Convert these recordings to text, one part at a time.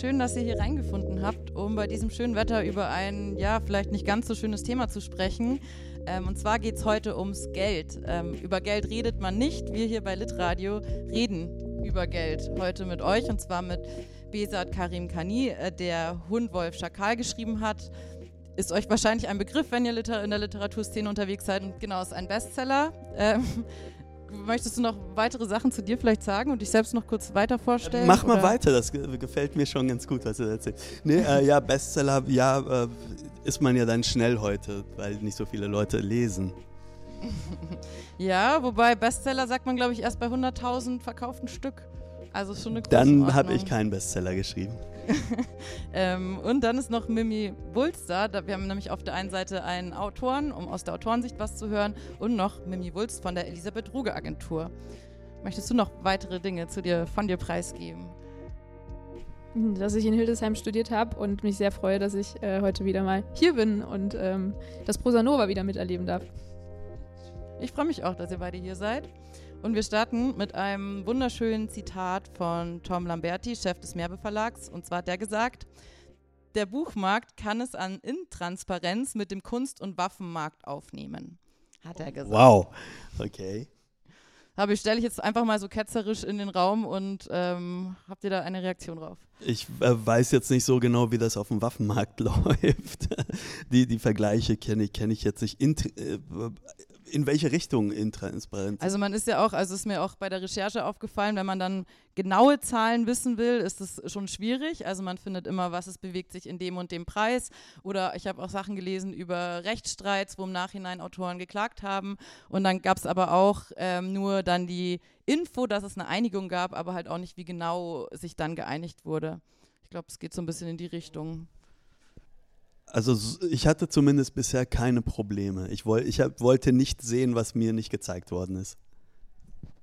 schön, dass ihr hier reingefunden habt, um bei diesem schönen Wetter über ein, ja, vielleicht nicht ganz so schönes Thema zu sprechen. Und zwar geht es heute ums Geld. Über Geld redet man nicht. Wir hier bei Litradio reden über Geld heute mit euch, und zwar mit Besad Karim Kani, der Hund, Wolf, Schakal geschrieben hat. Ist euch wahrscheinlich ein Begriff, wenn ihr in der Literaturszene unterwegs seid. Und genau, ist ein Bestseller. Möchtest du noch weitere Sachen zu dir vielleicht sagen und dich selbst noch kurz weiter vorstellen? Mach mal weiter, das gefällt mir schon ganz gut, was du erzählst. Nee, ja, Bestseller, ja, ist man ja dann schnell heute, weil nicht so viele Leute lesen. Ja, wobei Bestseller sagt man, glaube ich, erst bei 100.000 verkauften Stück. Also schon eine große Ordnung. Dann habe ich keinen Bestseller geschrieben. Und dann ist noch Mimi Wulst da. Wir haben nämlich auf der einen Seite einen Autoren, um aus der Autorensicht was zu hören, und noch Mimi Wulst von der Elisabeth-Ruge-Agentur. Möchtest du noch weitere Dinge von dir preisgeben? Dass ich in Hildesheim studiert habe und mich sehr freue, dass ich heute wieder mal hier bin und das ProSanova wieder miterleben darf. Ich freue mich auch, dass ihr beide hier seid. Und wir starten mit einem wunderschönen Zitat von Tom Lamberti, Chef des Merbe Verlags. Und zwar hat der gesagt, der Buchmarkt kann es an Intransparenz mit dem Kunst- und Waffenmarkt aufnehmen, hat er gesagt. Wow, okay. Stelle ich jetzt einfach mal so ketzerisch in den Raum und habt ihr da eine Reaktion drauf? Ich weiß jetzt nicht so genau, wie das auf dem Waffenmarkt läuft. Die Vergleiche kenne ich jetzt nicht. In welche Richtung Intransparenz? Also man ist ja auch, also ist mir auch bei der Recherche aufgefallen, wenn man dann genaue Zahlen wissen will, ist es schon schwierig. Also man findet immer, was es bewegt sich in dem und dem Preis. Oder ich habe auch Sachen gelesen über Rechtsstreits, wo im Nachhinein Autoren geklagt haben. Und dann gab es aber auch nur dann die Info, dass es eine Einigung gab, aber halt auch nicht, wie genau sich dann geeinigt wurde. Ich glaube, es geht so ein bisschen in die Richtung. Also ich hatte zumindest bisher keine Probleme. Ich wollte nicht sehen, was mir nicht gezeigt worden ist.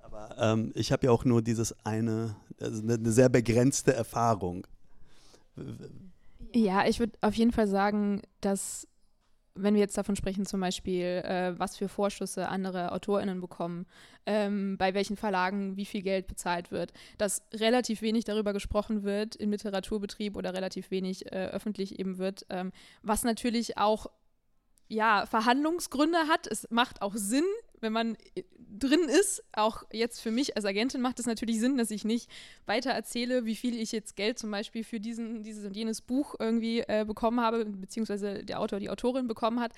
Aber ich habe ja auch nur eine sehr begrenzte Erfahrung. Ja, ich würde auf jeden Fall sagen, dass, wenn wir jetzt davon sprechen zum Beispiel, was für Vorschüsse andere AutorInnen bekommen, bei welchen Verlagen wie viel Geld bezahlt wird, dass relativ wenig darüber gesprochen wird im Literaturbetrieb oder relativ wenig öffentlich eben wird, was natürlich auch ja, Verhandlungsgründe hat. Es macht auch Sinn, wenn man drin ist, auch jetzt für mich als Agentin macht es natürlich Sinn, dass ich nicht weiter erzähle, wie viel ich jetzt Geld zum Beispiel für dieses und jenes Buch irgendwie bekommen habe, beziehungsweise der Autor, die Autorin bekommen hat.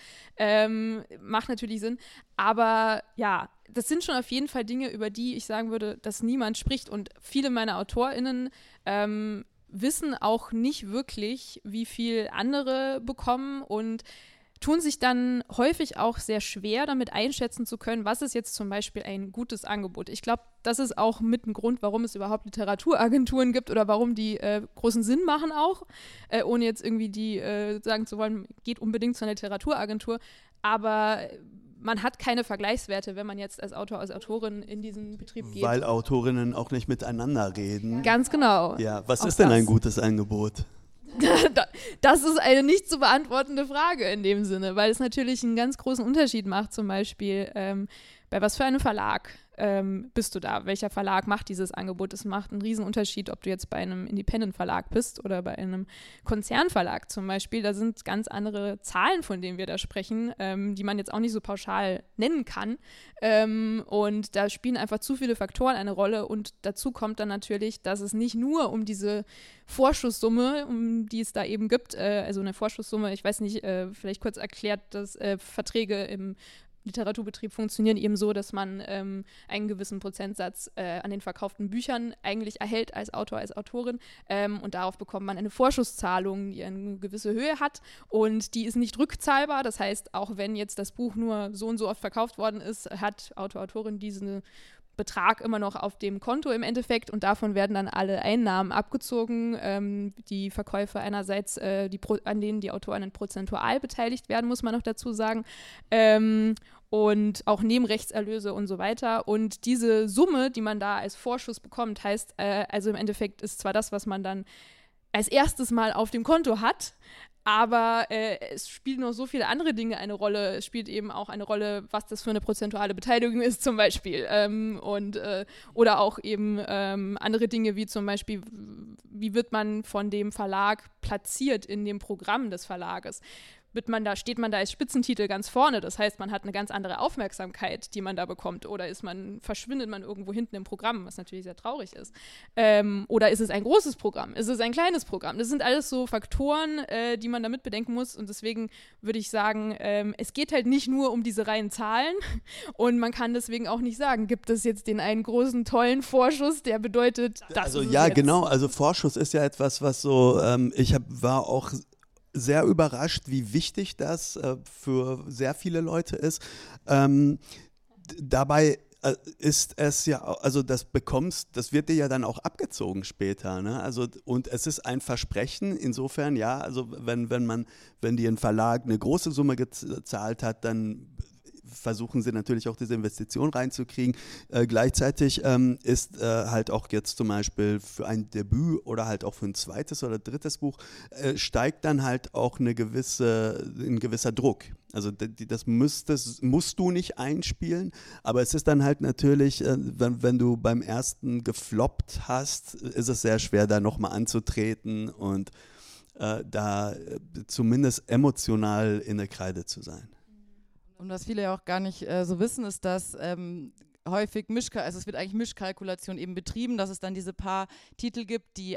Macht natürlich Sinn. Aber ja, das sind schon auf jeden Fall Dinge, über die ich sagen würde, dass niemand spricht. Und viele meiner AutorInnen wissen auch nicht wirklich, wie viel andere bekommen und tun sich dann häufig auch sehr schwer, damit einschätzen zu können, was ist jetzt zum Beispiel ein gutes Angebot. Ich glaube, das ist auch mit ein Grund, warum es überhaupt Literaturagenturen gibt oder warum die großen Sinn machen auch, ohne jetzt irgendwie die sagen zu wollen, geht unbedingt zu einer Literaturagentur, aber man hat keine Vergleichswerte, wenn man jetzt als Autor, als Autorin in diesen Betrieb geht. Weil Autorinnen auch nicht miteinander reden. Ganz genau. Ja, was ist denn ein gutes Angebot? Das ist eine nicht zu beantwortende Frage in dem Sinne, weil es natürlich einen ganz großen Unterschied macht, zum Beispiel bei was für einem Verlag bist du da? Welcher Verlag macht dieses Angebot? Es macht einen riesen Unterschied, ob du jetzt bei einem Independent-Verlag bist oder bei einem Konzernverlag zum Beispiel. Da sind ganz andere Zahlen, von denen wir da sprechen, die man jetzt auch nicht so pauschal nennen kann. Und da spielen einfach zu viele Faktoren eine Rolle. Und dazu kommt dann natürlich, dass es nicht nur um diese Vorschusssumme, um die es da eben gibt, also eine Vorschusssumme, ich weiß nicht, vielleicht kurz erklärt, dass Verträge im Literaturbetrieb funktionieren eben so, dass man einen gewissen Prozentsatz an den verkauften Büchern eigentlich erhält als Autor, als Autorin und darauf bekommt man eine Vorschusszahlung, die eine gewisse Höhe hat und die ist nicht rückzahlbar, das heißt, auch wenn jetzt das Buch nur so und so oft verkauft worden ist, hat Autor, Autorin diesen Betrag immer noch auf dem Konto im Endeffekt und davon werden dann alle Einnahmen abgezogen, die Verkäufe einerseits, an denen die Autorinnen prozentual beteiligt werden, muss man noch dazu sagen, und auch Nebenrechtserlöse und so weiter und diese Summe, die man da als Vorschuss bekommt, heißt, also im Endeffekt ist zwar das, was man dann als erstes mal auf dem Konto hat, aber es spielen noch so viele andere Dinge eine Rolle. Es spielt eben auch eine Rolle, was das für eine prozentuale Beteiligung ist zum Beispiel. Oder auch eben andere Dinge wie zum Beispiel, wie wird man von dem Verlag platziert in dem Programm des Verlages? Steht man da als Spitzentitel ganz vorne? Das heißt, man hat eine ganz andere Aufmerksamkeit, die man da bekommt. Oder verschwindet man irgendwo hinten im Programm, was natürlich sehr traurig ist. Oder ist es ein großes Programm? Ist es ein kleines Programm? Das sind alles so Faktoren, die man da mit bedenken muss. Und deswegen würde ich sagen, es geht halt nicht nur um diese reinen Zahlen. Und man kann deswegen auch nicht sagen, gibt es jetzt den einen großen, tollen Vorschuss, der bedeutet, das also ist ja, jetzt. Genau. Also Vorschuss ist ja etwas, was so, war auch sehr überrascht, wie wichtig das für sehr viele Leute ist. Dabei ist es ja, also das wird dir ja dann auch abgezogen später, ne? Also, und es ist ein Versprechen, insofern ja, also wenn dir ein Verlag eine große Summe gezahlt hat, dann versuchen sie natürlich auch diese Investition reinzukriegen. Gleichzeitig ist halt auch jetzt zum Beispiel für ein Debüt oder halt auch für ein zweites oder drittes Buch steigt dann halt auch ein gewisser Druck. Also musst du nicht einspielen, aber es ist dann halt natürlich, wenn du beim ersten gefloppt hast, ist es sehr schwer, da nochmal anzutreten und da zumindest emotional in der Kreide zu sein. Und was viele ja auch gar nicht so wissen, ist, dass häufig es wird eigentlich Mischkalkulation eben betrieben, dass es dann diese paar Titel gibt, die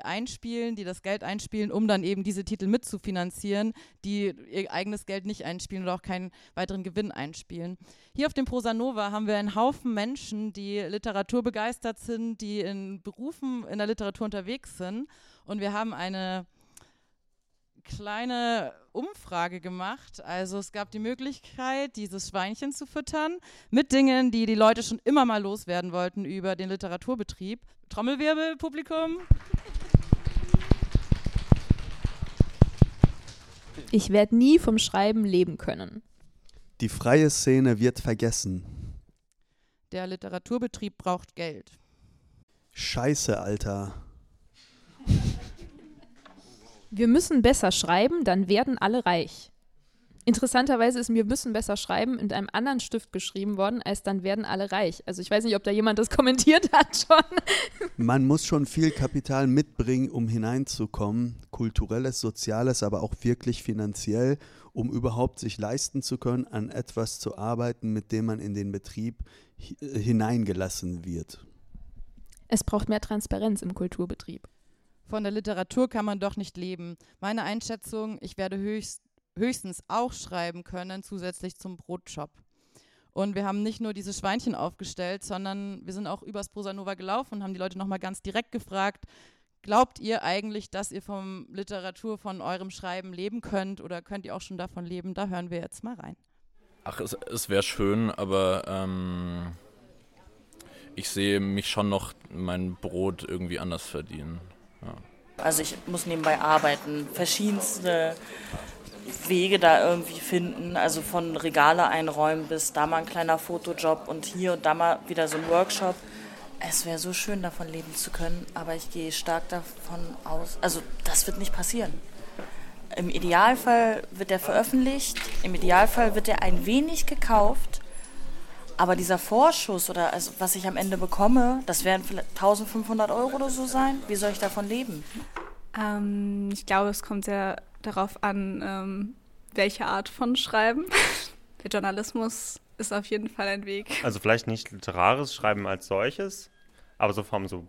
das Geld einspielen, um dann eben diese Titel mitzufinanzieren, die ihr eigenes Geld nicht einspielen oder auch keinen weiteren Gewinn einspielen. Hier auf dem ProSanova haben wir einen Haufen Menschen, die literaturbegeistert sind, die in Berufen in der Literatur unterwegs sind, und wir haben eine kleine Umfrage gemacht. Also es gab die Möglichkeit, dieses Schweinchen zu füttern mit Dingen, die die Leute schon immer mal loswerden wollten über den Literaturbetrieb. Trommelwirbel, Publikum. Ich werde nie vom Schreiben leben können. Die freie Szene wird vergessen. Der Literaturbetrieb braucht Geld. Scheiße, Alter. Wir müssen besser schreiben, dann werden alle reich. Interessanterweise ist "Wir müssen besser schreiben" in einem anderen Stift geschrieben worden, als "dann werden alle reich". Also ich weiß nicht, ob da jemand das kommentiert hat schon. Man muss schon viel Kapital mitbringen, um hineinzukommen. Kulturelles, soziales, aber auch wirklich finanziell, um überhaupt sich leisten zu können, an etwas zu arbeiten, mit dem man in den Betrieb hineingelassen wird. Es braucht mehr Transparenz im Kulturbetrieb. Von der Literatur kann man doch nicht leben. Meine Einschätzung, ich werde höchstens auch schreiben können, zusätzlich zum Brotjob. Und wir haben nicht nur diese Schweinchen aufgestellt, sondern wir sind auch übers ProSanova gelaufen und haben die Leute nochmal ganz direkt gefragt, glaubt ihr eigentlich, dass ihr von eurem Schreiben leben könnt, oder könnt ihr auch schon davon leben? Da hören wir jetzt mal rein. Ach, es wäre schön, aber ich sehe mich schon noch mein Brot irgendwie anders verdienen. Also ich muss nebenbei arbeiten, verschiedenste Wege da irgendwie finden, also von Regale einräumen bis da mal ein kleiner Fotojob und hier und da mal wieder so ein Workshop. Es wäre so schön, davon leben zu können, aber ich gehe stark davon aus, also das wird nicht passieren. Im Idealfall wird der veröffentlicht, im Idealfall wird der ein wenig gekauft, aber dieser Vorschuss oder also was ich am Ende bekomme, das werden vielleicht 1.500 Euro oder so sein. Wie soll ich davon leben? Ich glaube, es kommt sehr darauf an, welche Art von Schreiben. Der Journalismus ist auf jeden Fall ein Weg. Also vielleicht nicht literarisches Schreiben als solches, aber so vom so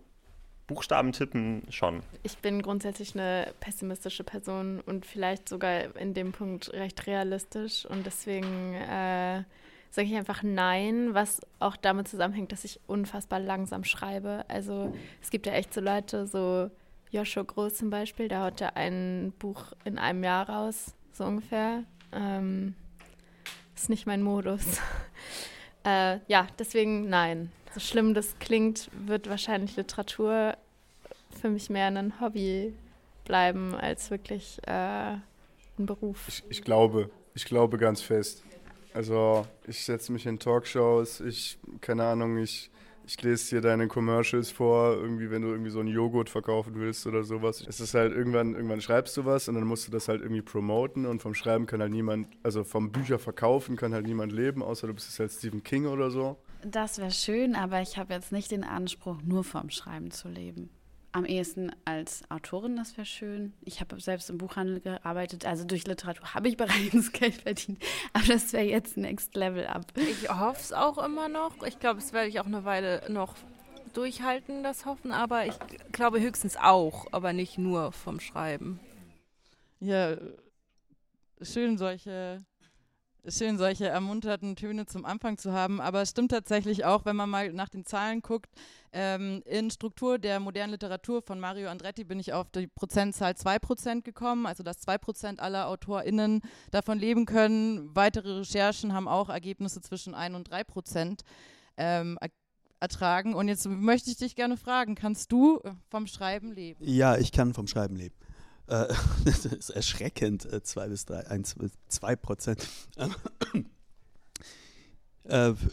Buchstaben tippen schon. Ich bin grundsätzlich eine pessimistische Person und vielleicht sogar in dem Punkt recht realistisch, und deswegen sage ich einfach nein, was auch damit zusammenhängt, dass ich unfassbar langsam schreibe. Also es gibt ja echt so Leute, so Joscho Groß zum Beispiel, der haut ja ein Buch in einem Jahr raus, so ungefähr. Ist nicht mein Modus. Ja, deswegen nein. So schlimm das klingt, wird wahrscheinlich Literatur für mich mehr ein Hobby bleiben als wirklich ein Beruf. Ich glaube ganz fest. Also ich setze mich in Talkshows, ich lese dir deine Commercials vor, irgendwie wenn du irgendwie so einen Joghurt verkaufen willst oder sowas. Es ist halt irgendwann schreibst du was und dann musst du das halt irgendwie promoten, und vom Schreiben kann halt niemand, also vom Bücherverkaufen kann halt niemand leben, außer du bist jetzt halt Stephen King oder so. Das wäre schön, aber ich habe jetzt nicht den Anspruch, nur vom Schreiben zu leben. am ehesten als Autorin, das wäre schön. Ich habe selbst im Buchhandel gearbeitet, also durch Literatur habe ich bereits Geld verdient, aber das wäre jetzt Next Level Up. Ich hoffe es auch immer noch. Ich glaube, es werde ich auch eine Weile noch durchhalten, das Hoffen, aber ich glaube höchstens auch, aber nicht nur vom Schreiben. Ja, schön solche ermunterten Töne zum Anfang zu haben, aber es stimmt tatsächlich auch, wenn man mal nach den Zahlen guckt, in Struktur der modernen Literatur von Mario Andretti bin ich auf die Prozentzahl 2% gekommen, also dass 2% aller AutorInnen davon leben können. Weitere Recherchen haben auch Ergebnisse zwischen 1% und 3% ertragen. Und jetzt möchte ich dich gerne fragen, kannst du vom Schreiben leben? Ja, ich kann vom Schreiben leben. Das ist erschreckend, 2% bis 3%, 1 bis 2%.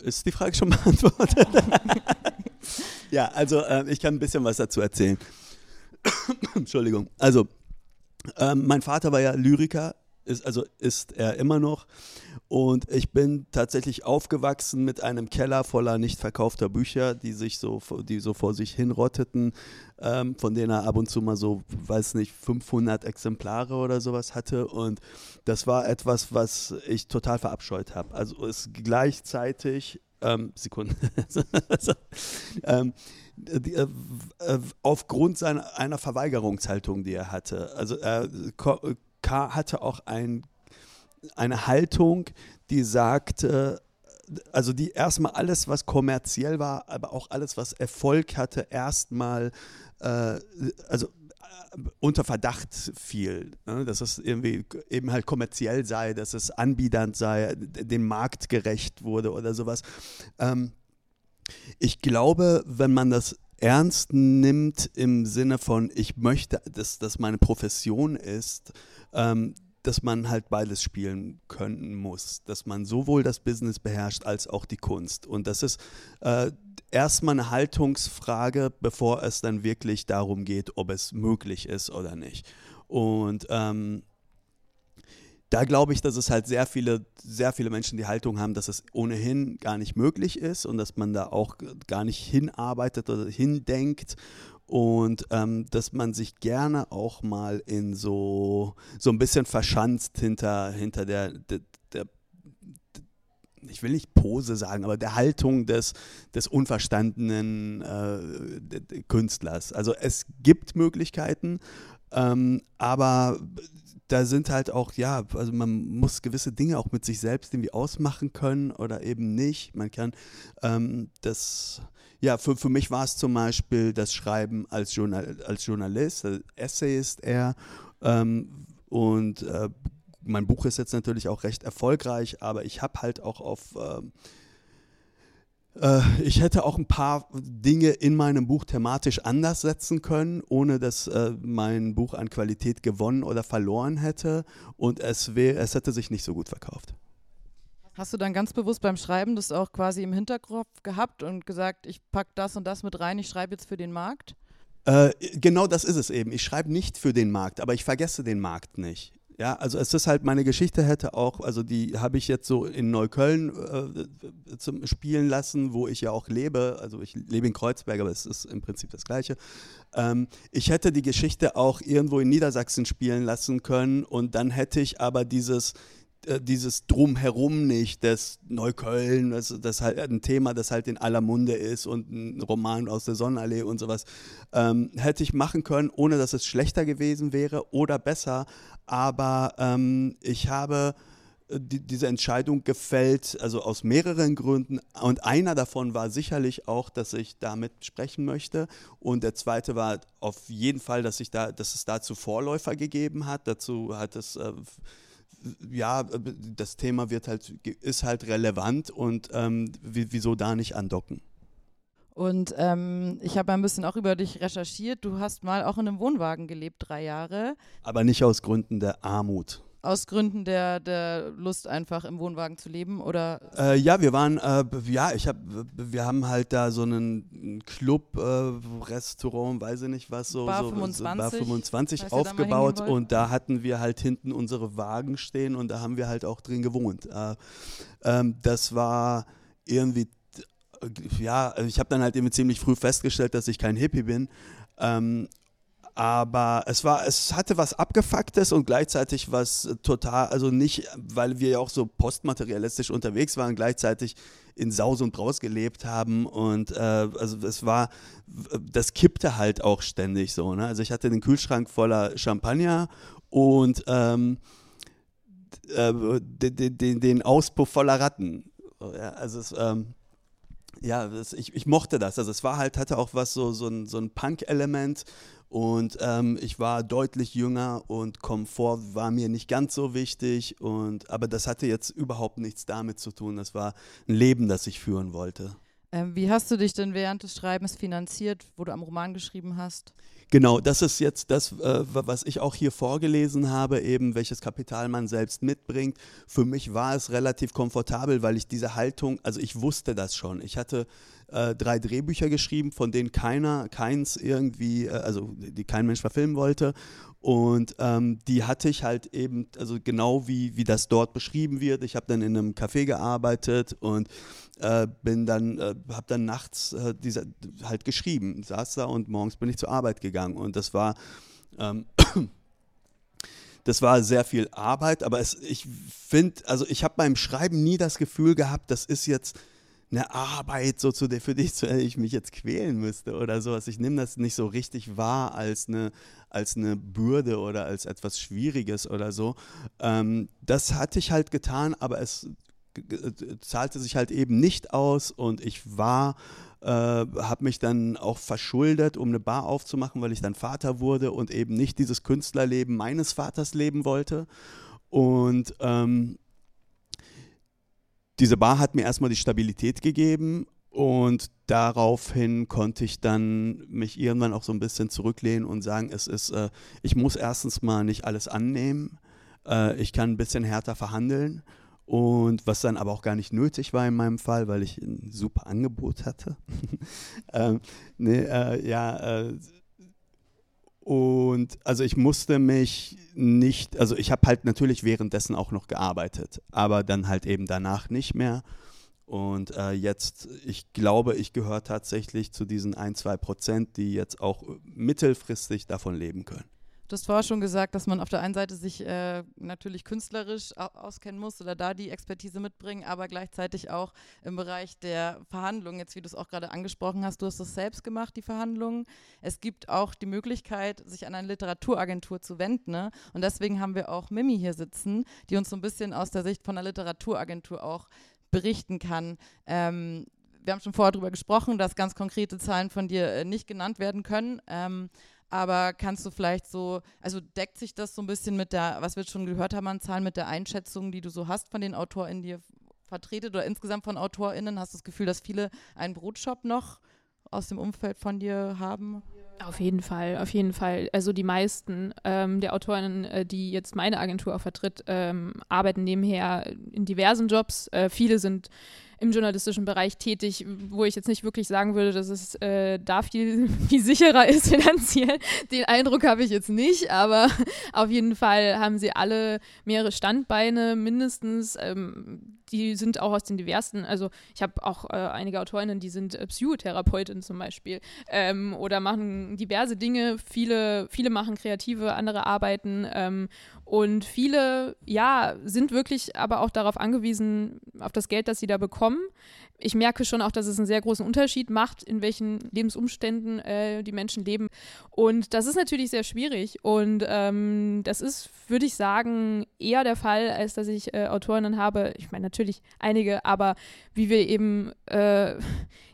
Ist die Frage schon beantwortet? Ja, also ich kann ein bisschen was dazu erzählen. Entschuldigung. Also mein Vater war ja Lyriker, ist er immer noch. Und ich bin tatsächlich aufgewachsen mit einem Keller voller nicht verkaufter Bücher, die so vor sich hinrotteten, von denen er ab und zu mal so, weiß nicht, 500 Exemplare oder sowas hatte. Und das war etwas, was ich total verabscheut habe. Also es gleichzeitig, Sekunde, aufgrund einer Verweigerungshaltung, die er hatte. Also K. hatte auch eine Haltung, die sagte, also die erstmal alles, was kommerziell war, aber auch alles, was Erfolg hatte, erstmal unter Verdacht fiel, ne? Dass es irgendwie eben halt kommerziell sei, dass es anbiedernd sei, dem Markt gerecht wurde oder sowas. Ich glaube, wenn man das ernst nimmt im Sinne von, ich möchte, dass das meine Profession ist, dass man halt beides spielen können muss, dass man sowohl das Business beherrscht als auch die Kunst. Und das ist erstmal eine Haltungsfrage, bevor es dann wirklich darum geht, ob es möglich ist oder nicht. Und da glaube ich, dass es halt sehr viele Menschen die Haltung haben, dass es ohnehin gar nicht möglich ist und dass man da auch gar nicht hinarbeitet oder hindenkt. Und dass man sich gerne auch mal in so ein bisschen verschanzt hinter der ich will nicht Pose sagen, aber der Haltung des unverstandenen Künstlers. Also es gibt Möglichkeiten, aber da sind halt auch, ja, also man muss gewisse Dinge auch mit sich selbst irgendwie ausmachen können oder eben nicht. Man kann das... Ja, für mich war es zum Beispiel das Schreiben als Journalist, als Essayist eher. Mein Buch ist jetzt natürlich auch recht erfolgreich, aber ich habe halt auch ich hätte auch ein paar Dinge in meinem Buch thematisch anders setzen können, ohne dass mein Buch an Qualität gewonnen oder verloren hätte. Und es hätte sich nicht so gut verkauft. Hast du dann ganz bewusst beim Schreiben das auch quasi im Hinterkopf gehabt und gesagt, ich packe das und das mit rein, ich schreibe jetzt für den Markt? Genau das ist es eben. Ich schreibe nicht für den Markt, aber ich vergesse den Markt nicht. Ja, also es ist halt, meine Geschichte hätte auch, also die habe ich jetzt so in Neukölln zum Spielen lassen, wo ich ja auch lebe, also ich lebe in Kreuzberg, aber es ist im Prinzip das Gleiche. Ich hätte die Geschichte auch irgendwo in Niedersachsen spielen lassen können und dann hätte ich aber dieses Drumherum nicht, das Neukölln, das halt ein Thema, das halt in aller Munde ist und ein Roman aus der Sonnenallee und sowas, hätte ich machen können, ohne dass es schlechter gewesen wäre oder besser, aber ich habe diese Entscheidung gefällt, also aus mehreren Gründen, und einer davon war sicherlich auch, dass ich damit sprechen möchte, und der zweite war auf jeden Fall, dass es dazu Vorläufer gegeben hat, dazu hat es... ja, das Thema ist halt relevant und wieso da nicht andocken? Und ich habe ein bisschen auch über dich recherchiert. Du hast mal auch in einem Wohnwagen gelebt, 3 Jahre. Aber nicht aus Gründen der Armut. Aus Gründen der Lust, einfach im Wohnwagen zu leben, oder? Wir haben halt da so einen Club, Restaurant, weiß ich nicht was, Bar 25 aufgebaut, und da hatten wir halt hinten unsere Wagen stehen und da haben wir halt auch drin gewohnt. Das war irgendwie, ja, ich habe dann halt eben ziemlich früh festgestellt, dass ich kein Hippie bin. Aber es hatte was Abgefucktes und gleichzeitig was total, also nicht, weil wir ja auch so postmaterialistisch unterwegs waren, gleichzeitig in Saus und Braus gelebt haben und also das kippte halt auch ständig so, ne? Also ich hatte den Kühlschrank voller Champagner und den Auspuff voller Ratten. Also ich mochte das. Also es war halt, hatte auch was so ein Punk-Element. Und ich war deutlich jünger und Komfort war mir nicht ganz so wichtig. Aber das hatte jetzt überhaupt nichts damit zu tun. Das war ein Leben, das ich führen wollte. Wie hast du dich denn während des Schreibens finanziert, wo du am Roman geschrieben hast? Genau, das ist jetzt das, was ich auch hier vorgelesen habe, eben welches Kapital man selbst mitbringt. Für mich war es relativ komfortabel, weil ich diese Haltung, also ich wusste das schon. Ich hatte 3 Drehbücher geschrieben, von denen keins irgendwie, also die kein Mensch verfilmen wollte. Und die hatte ich halt eben, also genau wie das dort beschrieben wird. Ich habe dann in einem Café gearbeitet und habe dann nachts halt geschrieben, saß da und morgens bin ich zur Arbeit gegangen. Und das war sehr viel Arbeit, aber ich finde, also ich habe beim Schreiben nie das Gefühl gehabt, das ist jetzt eine Arbeit, so für die ich mich jetzt quälen müsste oder sowas. Ich nehme das nicht so richtig wahr als eine Bürde oder als etwas Schwieriges oder so. Das hatte ich halt getan, aber es zahlte sich halt eben nicht aus und ich habe mich dann auch verschuldet, um eine Bar aufzumachen, weil ich dann Vater wurde und eben nicht dieses Künstlerleben meines Vaters leben wollte. Und diese Bar hat mir erstmal die Stabilität gegeben und daraufhin konnte ich dann mich irgendwann auch so ein bisschen zurücklehnen und sagen, ich muss erstens mal nicht alles annehmen, ich kann ein bisschen härter verhandeln, und was dann aber auch gar nicht nötig war in meinem Fall, weil ich ein super Angebot hatte. Und also ich musste mich nicht, also ich habe halt natürlich währenddessen auch noch gearbeitet, aber dann halt eben danach nicht mehr. Und jetzt, ich glaube, ich gehöre tatsächlich zu diesen 1-2%, die jetzt auch mittelfristig davon leben können. Du hast vorher schon gesagt, dass man auf der einen Seite sich natürlich künstlerisch auskennen muss oder da die Expertise mitbringen, aber gleichzeitig auch im Bereich der Verhandlungen, jetzt wie du es auch gerade angesprochen hast, du hast das selbst gemacht, die Verhandlungen. Es gibt auch die Möglichkeit, sich an eine Literaturagentur zu wenden, ne? Und deswegen haben wir auch Mimi hier sitzen, die uns so ein bisschen aus der Sicht von der Literaturagentur auch berichten kann. Wir haben schon vorher darüber gesprochen, dass ganz konkrete Zahlen von dir nicht genannt werden können. Aber kannst du vielleicht so, also deckt sich das so ein bisschen mit der, was wir schon gehört haben an Zahlen, mit der Einschätzung, die du so hast von den AutorInnen, die ihr vertretet oder insgesamt von AutorInnen? Hast du das Gefühl, dass viele einen Brotshop noch aus dem Umfeld von dir haben? Auf jeden Fall. Also die meisten der AutorInnen, die jetzt meine Agentur auch vertritt, arbeiten nebenher in diversen Jobs. Viele sind im journalistischen Bereich tätig, wo ich jetzt nicht wirklich sagen würde, dass es da viel sicherer ist finanziell. Den Eindruck habe ich jetzt nicht, aber auf jeden Fall haben sie alle mehrere Standbeine mindestens. Die sind auch aus den diversen, also ich habe auch einige AutorInnen, die sind Psychotherapeutin zum Beispiel oder machen diverse Dinge. Viele machen kreative, andere arbeiten und viele, ja, sind wirklich aber auch darauf angewiesen, auf das Geld, das sie da bekommen. Ich merke schon auch, dass es einen sehr großen Unterschied macht, in welchen Lebensumständen die Menschen leben. Und das ist natürlich sehr schwierig. Und das ist, würde ich sagen, eher der Fall, als dass ich Autorinnen habe. Ich meine, natürlich einige, aber wie wir eben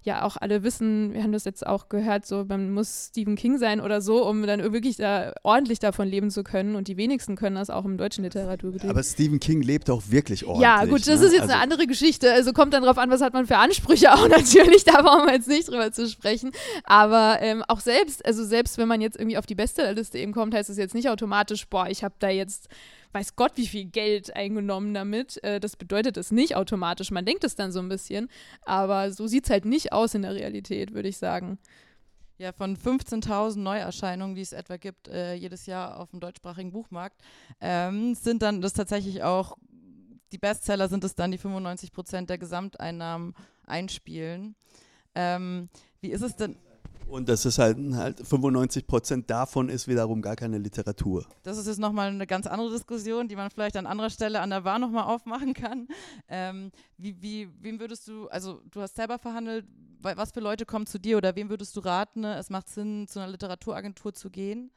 ja auch alle wissen, wir haben das jetzt auch gehört, so man muss Stephen King sein oder so, um dann wirklich da ordentlich davon leben zu können. Und die wenigsten können das auch im deutschen Literaturbetrieb. Aber Stephen King lebt auch wirklich ordentlich. Ja, gut, das ist jetzt also eine andere Geschichte. Also kommt dann drauf an, was hat man für Ansprüche auch natürlich, da brauchen wir jetzt nicht drüber zu sprechen, aber auch selbst, also selbst wenn man jetzt irgendwie auf die Bestsellerliste eben kommt, heißt es jetzt nicht automatisch, boah, ich habe da jetzt weiß Gott, wie viel Geld eingenommen damit, das bedeutet es nicht automatisch, man denkt es dann so ein bisschen, aber so sieht es halt nicht aus in der Realität, würde ich sagen. Ja, von 15.000 Neuerscheinungen, die es etwa gibt, jedes Jahr auf dem deutschsprachigen Buchmarkt, sind dann das tatsächlich auch die Bestseller sind es dann, die 95% der Gesamteinnahmen einspielen. Wie ist es denn? Und das ist halt 95% davon ist wiederum gar keine Literatur. Das ist jetzt nochmal eine ganz andere Diskussion, die man vielleicht an anderer Stelle an der Bar nochmal aufmachen kann. Wem würdest du, also du hast selber verhandelt, was für Leute kommen zu dir oder wem würdest du raten, es macht Sinn, zu einer Literaturagentur zu gehen?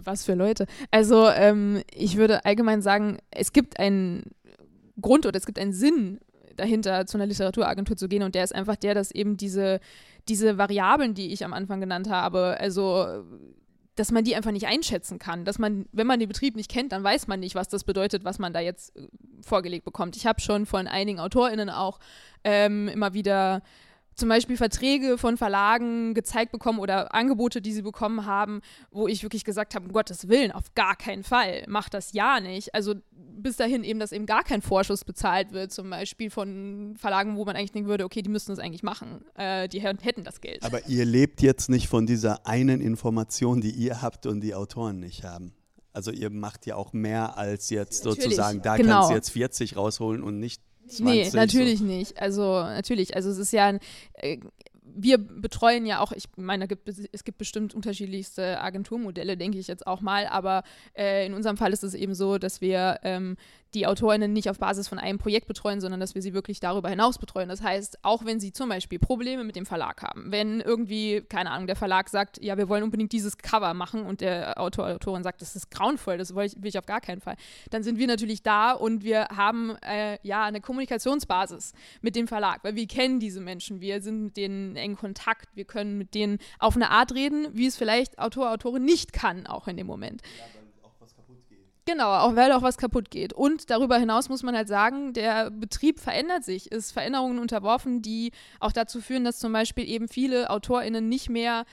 Was für Leute? Also ich würde allgemein sagen, es gibt einen Grund oder es gibt einen Sinn dahinter, zu einer Literaturagentur zu gehen und der ist einfach der, dass eben diese Variablen, die ich am Anfang genannt habe, also dass man die einfach nicht einschätzen kann, dass man, wenn man den Betrieb nicht kennt, dann weiß man nicht, was das bedeutet, was man da jetzt vorgelegt bekommt. Ich habe schon von einigen AutorInnen auch immer wieder zum Beispiel Verträge von Verlagen gezeigt bekommen oder Angebote, die sie bekommen haben, wo ich wirklich gesagt habe, um Gottes Willen, auf gar keinen Fall, mach das ja nicht. Also bis dahin eben, dass eben gar kein Vorschuss bezahlt wird, zum Beispiel von Verlagen, wo man eigentlich denken würde, okay, die müssten das eigentlich machen, die hätten das Geld. Aber ihr lebt jetzt nicht von dieser einen Information, die ihr habt und die Autoren nicht haben. Also ihr macht ja auch mehr als jetzt natürlich, sozusagen, da genau. Kannst du jetzt 40 rausholen und nicht 20, nee, natürlich so. Nicht. Also es ist ja, wir betreuen ja auch, ich meine, es gibt bestimmt unterschiedlichste Agenturmodelle, denke ich jetzt auch mal, aber in unserem Fall ist es eben so, dass wir die AutorInnen nicht auf Basis von einem Projekt betreuen, sondern dass wir sie wirklich darüber hinaus betreuen. Das heißt, auch wenn sie zum Beispiel Probleme mit dem Verlag haben, wenn irgendwie, keine Ahnung, der Verlag sagt, ja, wir wollen unbedingt dieses Cover machen und der Autorin sagt, das ist grauenvoll, das will ich auf gar keinen Fall, dann sind wir natürlich da und wir haben eine Kommunikationsbasis mit dem Verlag, weil wir kennen diese Menschen, wir sind mit denen in engen Kontakt, wir können mit denen auf eine Art reden, wie es vielleicht Autorin nicht kann, auch in dem Moment. Ja, genau, auch weil auch was kaputt geht. Und darüber hinaus muss man halt sagen, der Betrieb verändert sich, ist Veränderungen unterworfen, die auch dazu führen, dass zum Beispiel eben viele AutorInnen nicht mehr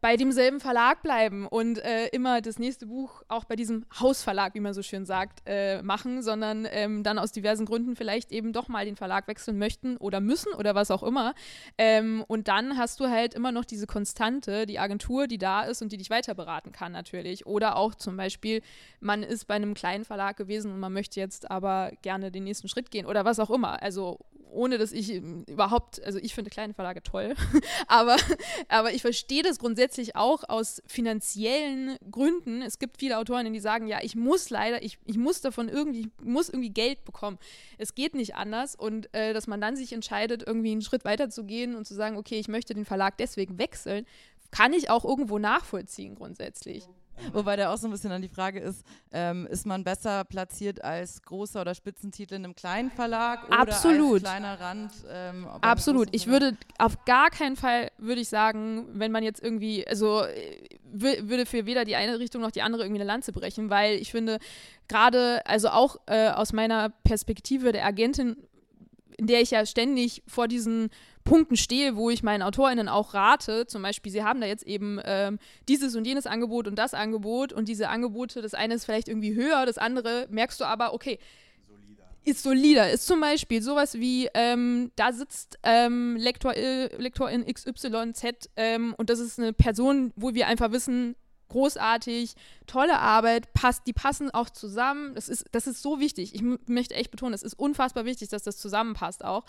bei demselben Verlag bleiben und immer das nächste Buch auch bei diesem Hausverlag, wie man so schön sagt, machen, sondern dann aus diversen Gründen vielleicht eben doch mal den Verlag wechseln möchten oder müssen oder was auch immer. Und dann hast du halt immer noch diese Konstante, die Agentur, die da ist und die dich weiter beraten kann natürlich. Oder auch zum Beispiel, man ist bei einem kleinen Verlag gewesen und man möchte jetzt aber gerne den nächsten Schritt gehen oder was auch immer. Also ohne, dass ich überhaupt, also ich finde kleine Verlage toll, aber ich verstehe das grundsätzlich auch aus finanziellen Gründen. Es gibt viele Autorinnen, die sagen, ja, ich muss leider, ich muss irgendwie Geld bekommen. Es geht nicht anders und dass man dann sich entscheidet, irgendwie einen Schritt weiter zu gehen und zu sagen, okay, ich möchte den Verlag deswegen wechseln, kann ich auch irgendwo nachvollziehen grundsätzlich. Wobei da auch so ein bisschen dann die Frage ist, ist man besser platziert als großer oder Spitzentitel in einem kleinen Verlag oder absolut. Als kleiner Rand? Absolut. Ich würde auf gar keinen Fall, würde ich sagen, wenn man jetzt irgendwie, also würde für weder die eine Richtung noch die andere irgendwie eine Lanze brechen, weil ich finde gerade, also auch aus meiner Perspektive der Agentin, in der ich ja ständig vor diesen Punkten stehe, wo ich meinen AutorInnen auch rate, zum Beispiel, sie haben da jetzt eben dieses und jenes Angebot und das Angebot und diese Angebote, das eine ist vielleicht irgendwie höher, das andere merkst du aber, okay, ist solider, zum Beispiel sowas wie, da sitzt Lektorin XYZ und das ist eine Person, wo wir einfach wissen, großartig, tolle Arbeit, die passen auch zusammen. Das ist so wichtig. Ich möchte echt betonen, es ist unfassbar wichtig, dass das zusammenpasst auch.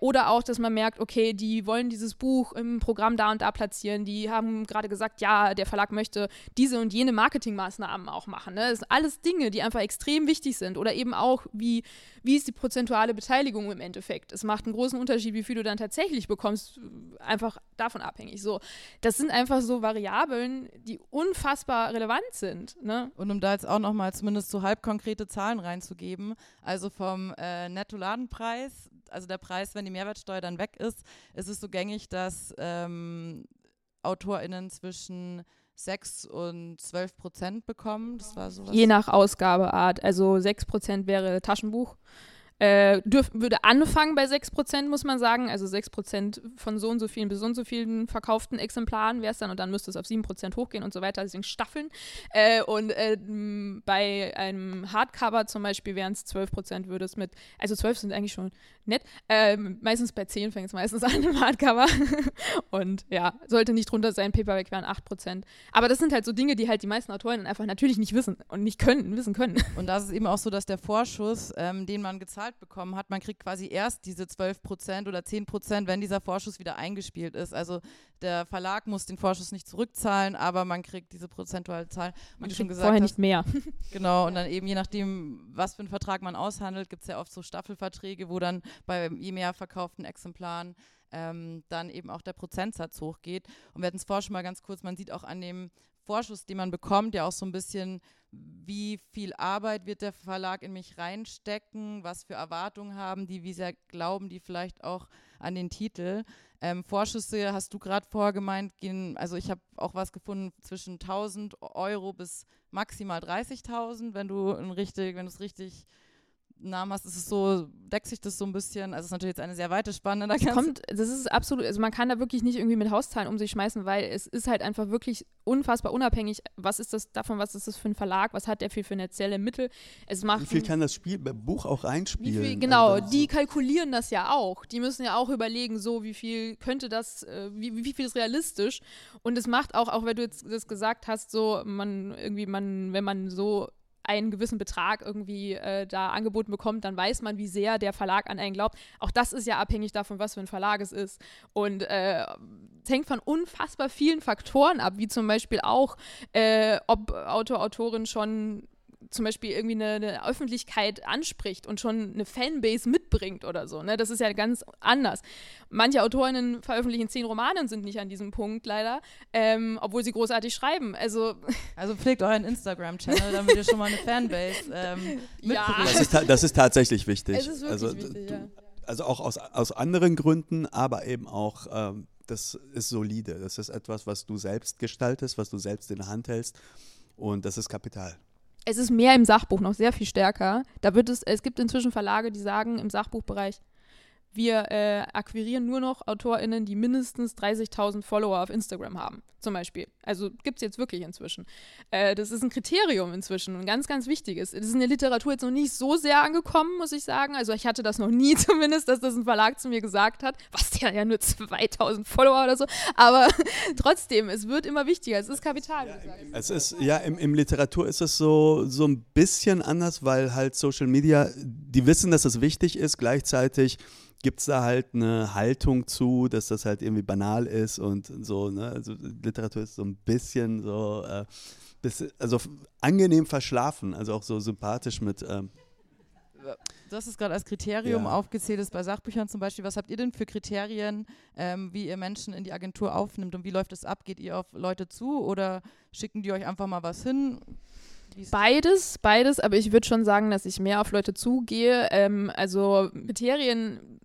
Oder auch, dass man merkt, okay, die wollen dieses Buch im Programm da und da platzieren. Die haben gerade gesagt, ja, der Verlag möchte diese und jene Marketingmaßnahmen auch machen. Ne? Das sind alles Dinge, die einfach extrem wichtig sind. Oder eben auch, wie ist die prozentuale Beteiligung im Endeffekt? Es macht einen großen Unterschied, wie viel du dann tatsächlich bekommst, einfach davon abhängig. So, das sind einfach so Variablen, die unfassbar relevant sind. Ne? Und um da jetzt auch nochmal zumindest so halb konkrete Zahlen reinzugeben, also vom Nettoladenpreis, also der Preis, wenn die Mehrwertsteuer dann weg ist, ist es so gängig, dass AutorInnen zwischen 6% und 12% bekommen. Das war sowas. Je nach Ausgabeart, also 6% wäre Taschenbuch. Würde anfangen bei 6%, muss man sagen, also 6% von so und so vielen bis so und so vielen verkauften Exemplaren wäre es dann und dann müsste es auf 7% hochgehen und so weiter, deswegen Staffeln. Bei einem Hardcover zum Beispiel wären es 12%, würde es mit, also 12 sind eigentlich schon nett, meistens bei 10 fängt es meistens an im Hardcover und ja, sollte nicht drunter sein, Paperback wären 8%. Aber das sind halt so Dinge, die halt die meisten Autoren einfach natürlich nicht wissen und nicht können. Und das ist eben auch so, dass der Vorschuss, den man gezahlt gezahlt bekommen hat. Man kriegt quasi erst diese 12% oder 10%, wenn dieser Vorschuss wieder eingespielt ist. Also der Verlag muss den Vorschuss nicht zurückzahlen, aber man kriegt diese prozentuale Zahl. Man kriegt vorher nicht mehr. Genau, und dann eben je nachdem, was für einen Vertrag man aushandelt, gibt es ja oft so Staffelverträge, wo dann bei je mehr verkauften Exemplaren dann eben auch der Prozentsatz hochgeht. Und wir hatten es vorher schon mal ganz kurz, man sieht auch an dem Vorschuss, den man bekommt, ja auch so ein bisschen, wie viel Arbeit wird der Verlag in mich reinstecken, was für Erwartungen haben die, wie sehr glauben die vielleicht auch an den Titel. Vorschüsse, hast du gerade vorher gemeint, gehen, also ich habe auch was gefunden, zwischen 1.000 Euro bis maximal 30.000, wenn du es richtig Namen hast, ist es so, deckt sich das so ein bisschen, also es ist natürlich jetzt eine sehr weite Spanne. Das ist absolut, also man kann da wirklich nicht irgendwie mit Hauszahlen um sich schmeißen, weil es ist halt einfach wirklich unfassbar unabhängig, was ist das davon, was ist das für ein Verlag, was hat der für finanzielle Mittel. Es macht, wie viel kann das Buch auch einspielen? Genau, also die kalkulieren das ja auch, die müssen ja auch überlegen, so wie viel könnte das, wie viel ist realistisch, und es macht auch wenn du jetzt das gesagt hast, so wenn man so einen gewissen Betrag irgendwie da angeboten bekommt, dann weiß man, wie sehr der Verlag an einen glaubt. Auch das ist ja abhängig davon, was für ein Verlag es ist. Und es hängt von unfassbar vielen Faktoren ab, wie zum Beispiel auch, ob Autor, Autorin schon zum Beispiel irgendwie eine Öffentlichkeit anspricht und schon eine Fanbase mitbringt oder so. Ne? Das ist ja ganz anders. Manche Autorinnen veröffentlichen 10 Romane und sind nicht an diesem Punkt leider, obwohl sie großartig schreiben. Also pflegt euren Instagram-Channel, damit ihr schon mal eine Fanbase mitbringt. Das ist tatsächlich wichtig. Es ist wirklich wichtig, ja. Also auch aus anderen Gründen, aber eben auch das ist solide. Das ist etwas, was du selbst gestaltest, was du selbst in der Hand hältst, und das ist Kapital. Es ist mehr im Sachbuch noch sehr viel stärker. Es gibt inzwischen Verlage, die sagen im Sachbuchbereich, wir akquirieren nur noch AutorInnen, die mindestens 30.000 Follower auf Instagram haben, zum Beispiel. Also gibt es jetzt wirklich inzwischen. Das ist ein Kriterium inzwischen, ein ganz, ganz wichtiges. Das ist in der Literatur jetzt noch nicht so sehr angekommen, muss ich sagen. Also ich hatte das noch nie zumindest, dass das ein Verlag zu mir gesagt hat, was der ja nur 2.000 Follower oder so. Aber trotzdem, es wird immer wichtiger. Es ist Kapital, wie gesagt. Es ist, ja, im Literatur ist es so ein bisschen anders, weil halt Social Media, die wissen, dass es wichtig ist, gleichzeitig gibt es da halt eine Haltung zu, dass das halt irgendwie banal ist und so, ne? Also Literatur ist so ein bisschen so, also angenehm verschlafen, also auch so sympathisch mit. Du hast es gerade als Kriterium aufgezählt, ist bei Sachbüchern zum Beispiel. Was habt ihr denn für Kriterien, wie ihr Menschen in die Agentur aufnimmt, und wie läuft das ab? Geht ihr auf Leute zu oder schicken die euch einfach mal was hin? Beides, aber ich würde schon sagen, dass ich mehr auf Leute zugehe. Also Kriterien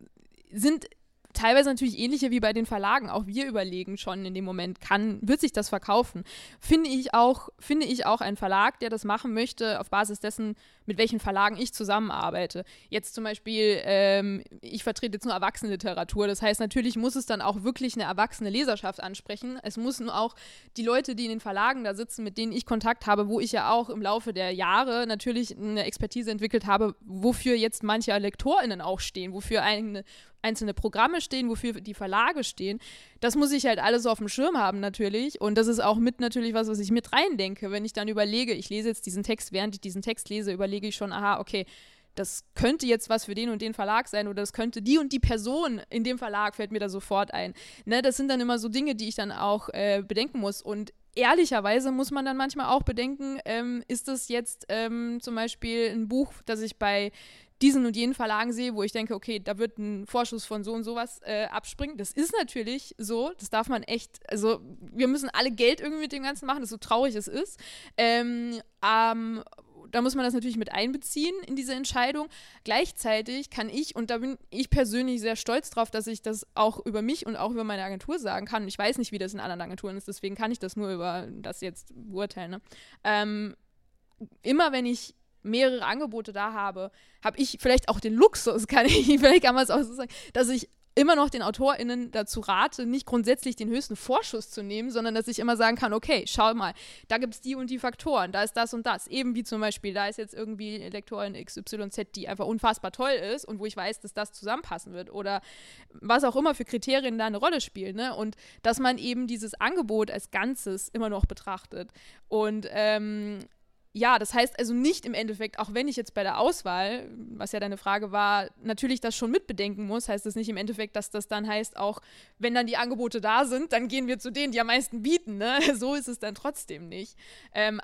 sind teilweise natürlich ähnliche wie bei den Verlagen. Auch wir überlegen schon in dem Moment, wird sich das verkaufen? Finde ich auch einen Verlag, der das machen möchte, auf Basis dessen, mit welchen Verlagen ich zusammenarbeite. Jetzt zum Beispiel, ich vertrete jetzt nur Erwachsenenliteratur. Das heißt, natürlich muss es dann auch wirklich eine erwachsene Leserschaft ansprechen. Es müssen auch die Leute, die in den Verlagen da sitzen, mit denen ich Kontakt habe, wo ich ja auch im Laufe der Jahre natürlich eine Expertise entwickelt habe, wofür jetzt manche LektorInnen auch stehen, wofür einzelne Programme stehen, wofür die Verlage stehen. Das muss ich halt alles auf dem Schirm haben natürlich, und das ist auch mit natürlich was ich mit reindenke. Wenn ich dann überlege, ich lese jetzt diesen Text, während ich diesen Text lese, überlege ich schon, aha, okay, das könnte jetzt was für den und den Verlag sein, oder das könnte die und die Person in dem Verlag, fällt mir da sofort ein. Ne, das sind dann immer so Dinge, die ich dann auch bedenken muss, und ehrlicherweise muss man dann manchmal auch bedenken, ist das jetzt zum Beispiel ein Buch, das ich bei diesen und jenen Verlagen sehe, wo ich denke, okay, da wird ein Vorschuss von so und sowas abspringen. Das ist natürlich so, das darf man echt, also wir müssen alle Geld irgendwie mit dem Ganzen machen, das so traurig es ist. Da muss man das natürlich mit einbeziehen in diese Entscheidung. Gleichzeitig kann ich, und da bin ich persönlich sehr stolz drauf, dass ich das auch über mich und auch über meine Agentur sagen kann. Ich weiß nicht, wie das in anderen Agenturen ist, deswegen kann ich das nur über das jetzt beurteilen. Ne? Immer wenn ich mehrere Angebote da habe ich vielleicht auch den Luxus, vielleicht kann man es auch so sagen, dass ich immer noch den AutorInnen dazu rate, nicht grundsätzlich den höchsten Vorschuss zu nehmen, sondern dass ich immer sagen kann, okay, schau mal, da gibt es die und die Faktoren, da ist das und das. Eben wie zum Beispiel, da ist jetzt irgendwie Lektorin XYZ, die einfach unfassbar toll ist und wo ich weiß, dass das zusammenpassen wird, oder was auch immer für Kriterien da eine Rolle spielen. Ne? Und dass man eben dieses Angebot als Ganzes immer noch betrachtet. Und Ja, das heißt also nicht im Endeffekt, auch wenn ich jetzt bei der Auswahl, was ja deine Frage war, natürlich das schon mitbedenken muss, heißt das nicht im Endeffekt, dass das dann heißt, auch wenn dann die Angebote da sind, dann gehen wir zu denen, die am meisten bieten, ne? So ist es dann trotzdem nicht.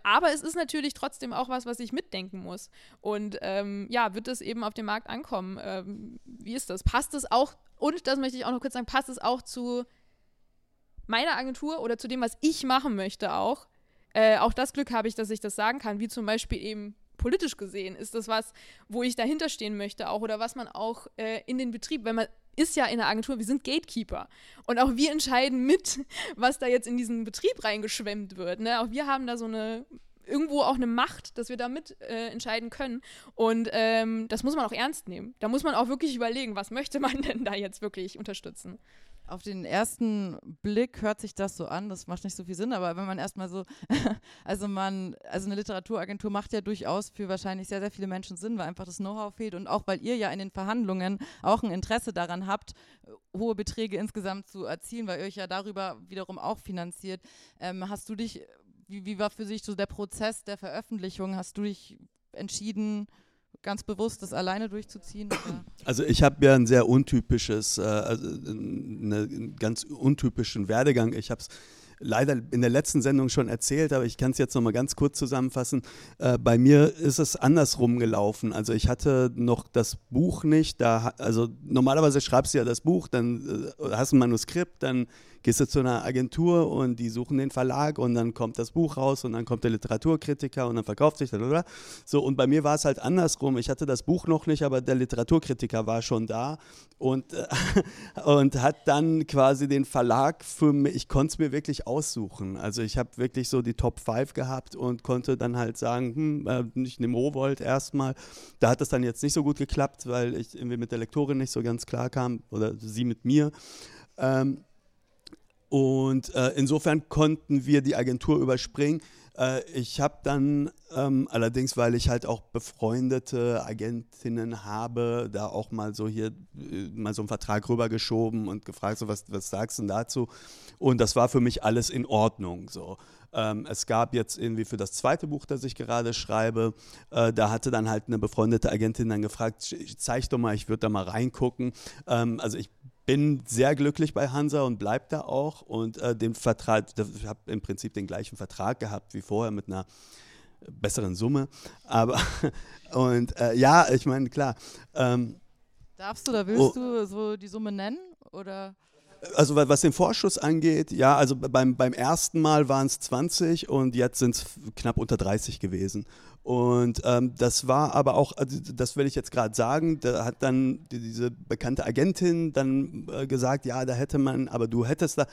Aber es ist natürlich trotzdem auch was ich mitdenken muss. Und wird es eben auf dem Markt ankommen? Wie ist das? Passt es auch, und das möchte ich auch noch kurz sagen, passt es auch zu meiner Agentur oder zu dem, was ich machen möchte auch? Auch das Glück habe ich, dass ich das sagen kann, wie zum Beispiel eben politisch gesehen. Ist das was, wo ich dahinter stehen möchte auch, oder was man auch in den Betrieb, wenn man ist ja in der Agentur, wir sind Gatekeeper. Und auch wir entscheiden mit, was da jetzt in diesen Betrieb reingeschwemmt wird. Ne? Auch wir haben da so eine, irgendwo auch eine Macht, dass wir da mit entscheiden können. Und das muss man auch ernst nehmen. Da muss man auch wirklich überlegen, was möchte man denn da jetzt wirklich unterstützen. Auf den ersten Blick hört sich das so an, das macht nicht so viel Sinn, aber wenn man erstmal so, also eine Literaturagentur macht ja durchaus für wahrscheinlich sehr, sehr viele Menschen Sinn, weil einfach das Know-how fehlt und auch weil ihr ja in den Verhandlungen auch ein Interesse daran habt, hohe Beträge insgesamt zu erzielen, weil ihr euch ja darüber wiederum auch finanziert. Hast du dich, wie war für dich so der Prozess der Veröffentlichung, hast du dich entschieden, ganz bewusst das alleine durchzuziehen? Oder? Also ich habe ja ein sehr untypisches, einen ganz untypischen Werdegang. Ich habe es leider in der letzten Sendung schon erzählt, aber ich kann es jetzt nochmal ganz kurz zusammenfassen. Bei mir ist es andersrum gelaufen. Also ich hatte noch das Buch nicht. Also normalerweise schreibst du ja das Buch, dann hast du ein Manuskript, dann gehst du zu einer Agentur und die suchen den Verlag und dann kommt das Buch raus und dann kommt der Literaturkritiker und dann verkauft sich das, oder? So, und bei mir war es halt andersrum. Ich hatte das Buch noch nicht, aber der Literaturkritiker war schon da und hat dann quasi den Verlag für mich, ich konnte es mir wirklich aussuchen. Also ich habe wirklich so die Top 5 gehabt und konnte dann halt sagen, ich nehme Rowohlt erstmal. Da hat es dann jetzt nicht so gut geklappt, weil ich irgendwie mit der Lektorin nicht so ganz klar kam oder sie mit mir. Insofern konnten wir die Agentur überspringen. Ich habe dann allerdings, weil ich halt auch befreundete Agentinnen habe, da auch mal so hier mal so einen Vertrag rübergeschoben und gefragt, so, was sagst du denn dazu? Und das war für mich alles in Ordnung. So. Es gab jetzt irgendwie für das zweite Buch, das ich gerade schreibe, da hatte dann halt eine befreundete Agentin dann gefragt, zeig doch mal, ich würde da mal reingucken. Also ich bin sehr glücklich bei Hansa und bleib da auch und den Vertrag, ich habe im Prinzip den gleichen Vertrag gehabt wie vorher mit einer besseren Summe, aber ich meine, klar. Darfst du oder willst du so die Summe nennen, oder? Also was den Vorschuss angeht, ja, also beim ersten Mal waren es 20 und jetzt sind es knapp unter 30 gewesen. Und das war aber auch, also das will ich jetzt gerade sagen, da hat dann diese bekannte Agentin dann gesagt, ja, da hätte man, aber du hättest da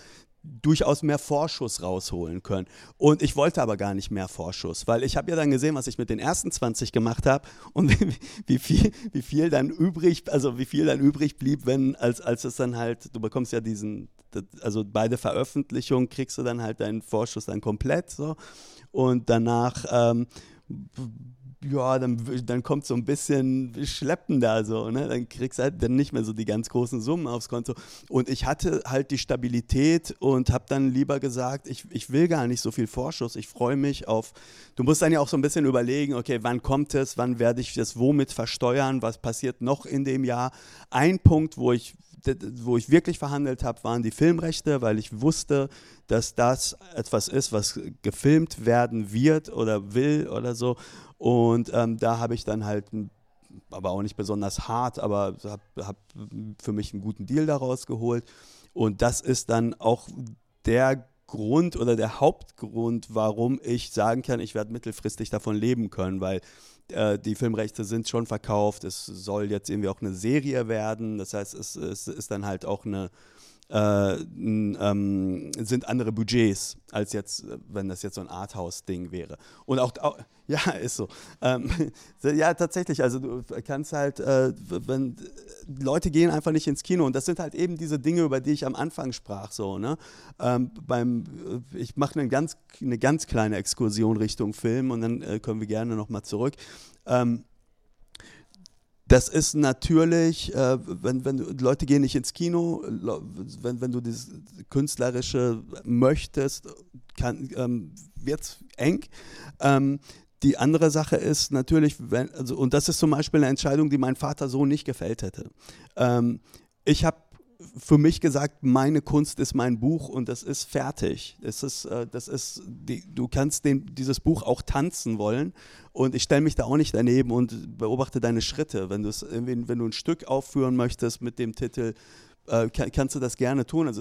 durchaus mehr Vorschuss rausholen können. Und ich wollte aber gar nicht mehr Vorschuss, weil ich habe ja dann gesehen, was ich mit den ersten 20 gemacht habe und wie viel dann übrig blieb, wenn als es dann halt, du bekommst ja also bei der Veröffentlichung kriegst du dann halt deinen Vorschuss dann komplett so und danach dann kommt so ein bisschen schleppen da so, ne? Dann kriegst du halt dann nicht mehr so die ganz großen Summen aufs Konto. Und ich hatte halt die Stabilität und habe dann lieber gesagt, ich will gar nicht so viel Vorschuss, ich freue mich auf, du musst dann ja auch so ein bisschen überlegen, okay, wann kommt es, wann werde ich das womit versteuern, was passiert noch in dem Jahr. Ein Punkt, wo ich wirklich verhandelt habe, waren die Filmrechte, weil ich wusste, dass das etwas ist, was gefilmt werden wird oder will oder so. Und da habe ich dann halt, aber auch nicht besonders hart, aber habe für mich einen guten Deal daraus geholt. Und das ist dann auch der Grund oder der Hauptgrund, warum ich sagen kann, ich werde mittelfristig davon leben können, weil die Filmrechte sind schon verkauft, es soll jetzt irgendwie auch eine Serie werden, das heißt, es ist dann halt auch sind andere Budgets, als jetzt, wenn das jetzt so ein Arthouse-Ding wäre. Und auch ja, ist so. Ja, tatsächlich, also du kannst halt, wenn Leute gehen einfach nicht ins Kino und das sind halt eben diese Dinge, über die ich am Anfang sprach, so, ne? Ich mache eine ganz kleine Exkursion Richtung Film und dann können wir gerne nochmal zurück. Das ist natürlich, wenn Leute gehen nicht ins Kino, wenn du das Künstlerische möchtest, wird es eng. Die andere Sache ist natürlich, wenn, also, und das ist zum Beispiel eine Entscheidung, die mein Vater so nicht gefällt hätte. Ich habe für mich gesagt, meine Kunst ist mein Buch und das ist fertig. Du kannst dieses Buch auch tanzen wollen und ich stelle mich da auch nicht daneben und beobachte deine Schritte. Wenn du ein Stück aufführen möchtest mit dem Titel, kannst du das gerne tun. Also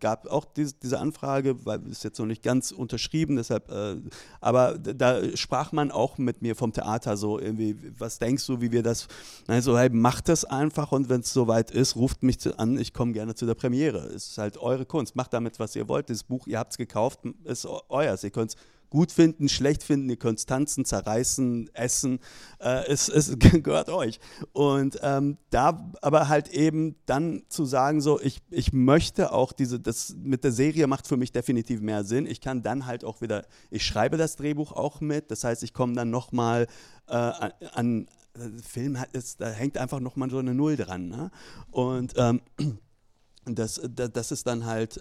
gab auch diese Anfrage, weil es jetzt noch nicht ganz unterschrieben, deshalb, aber da sprach man auch mit mir vom Theater so irgendwie, was denkst du, wie wir das, also hey, macht das einfach und wenn es soweit ist, ruft mich an, ich komme gerne zu der Premiere. Es ist halt eure Kunst, macht damit, was ihr wollt, das Buch, ihr habt es gekauft, ist euer, ihr könnt es gut finden, schlecht finden, ihr könnt es tanzen, zerreißen, essen, es gehört euch. Und da aber halt eben dann zu sagen, so, ich möchte auch das mit der Serie macht für mich definitiv mehr Sinn. Ich kann dann halt auch wieder, ich schreibe das Drehbuch auch mit, das heißt, ich komme dann nochmal an Film, da hängt einfach nochmal so eine Null dran. Ne? Und das ist dann halt...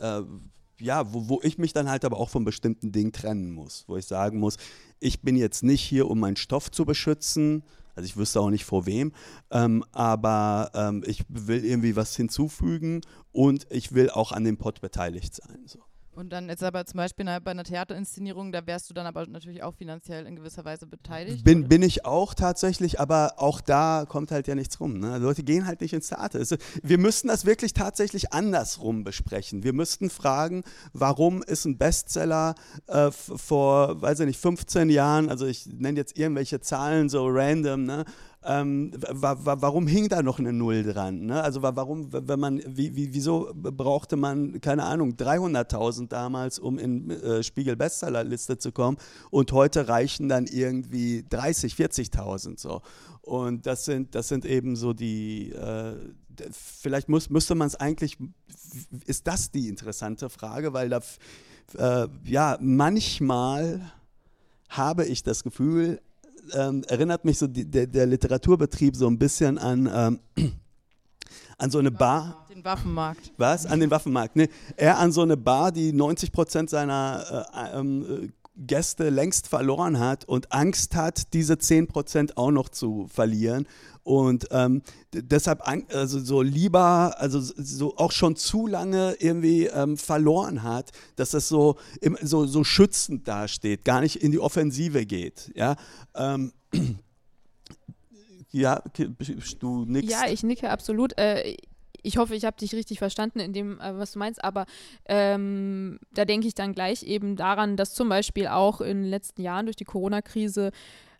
ja, wo ich mich dann halt aber auch von bestimmten Dingen trennen muss, wo ich sagen muss, ich bin jetzt nicht hier, um meinen Stoff zu beschützen, also ich wüsste auch nicht vor wem, aber ich will irgendwie was hinzufügen und ich will auch an dem Pott beteiligt sein. So. Und dann jetzt aber zum Beispiel bei einer Theaterinszenierung, da wärst du dann aber natürlich auch finanziell in gewisser Weise beteiligt? Bin ich auch tatsächlich, aber auch da kommt halt ja nichts rum. Ne? Leute gehen halt nicht ins Theater. Wir müssten das wirklich tatsächlich andersrum besprechen. Wir müssten fragen, warum ist ein Bestseller vor, weiß ich nicht, 15 Jahren, also ich nenne jetzt irgendwelche Zahlen so random, ne? Warum hing da noch eine Null dran? Ne? Also warum, wenn man, wieso brauchte man, keine Ahnung, 300.000 damals, um in Spiegel-Bestsellerliste zu kommen und heute reichen dann irgendwie 30.000, 40.000 so. Und das sind eben so die, vielleicht müsste man es eigentlich, ist das die interessante Frage, weil da, ja, manchmal habe ich das Gefühl, erinnert mich so der Literaturbetrieb so ein bisschen an so eine Bar. Den Waffenmarkt. Was? An den Waffenmarkt. Nee, eher an so eine Bar, die 90% seiner Gäste längst verloren hat und Angst hat, diese 10% auch noch zu verlieren. Und deshalb also so lieber, also so auch schon zu lange irgendwie verloren hat, dass das so schützend dasteht, gar nicht in die Offensive geht. Ja, ja du nickst. Ja, ich nicke absolut. Ich hoffe, ich habe dich richtig verstanden in dem, was du meinst, aber da denke ich dann gleich eben daran, dass zum Beispiel auch in den letzten Jahren durch die Corona-Krise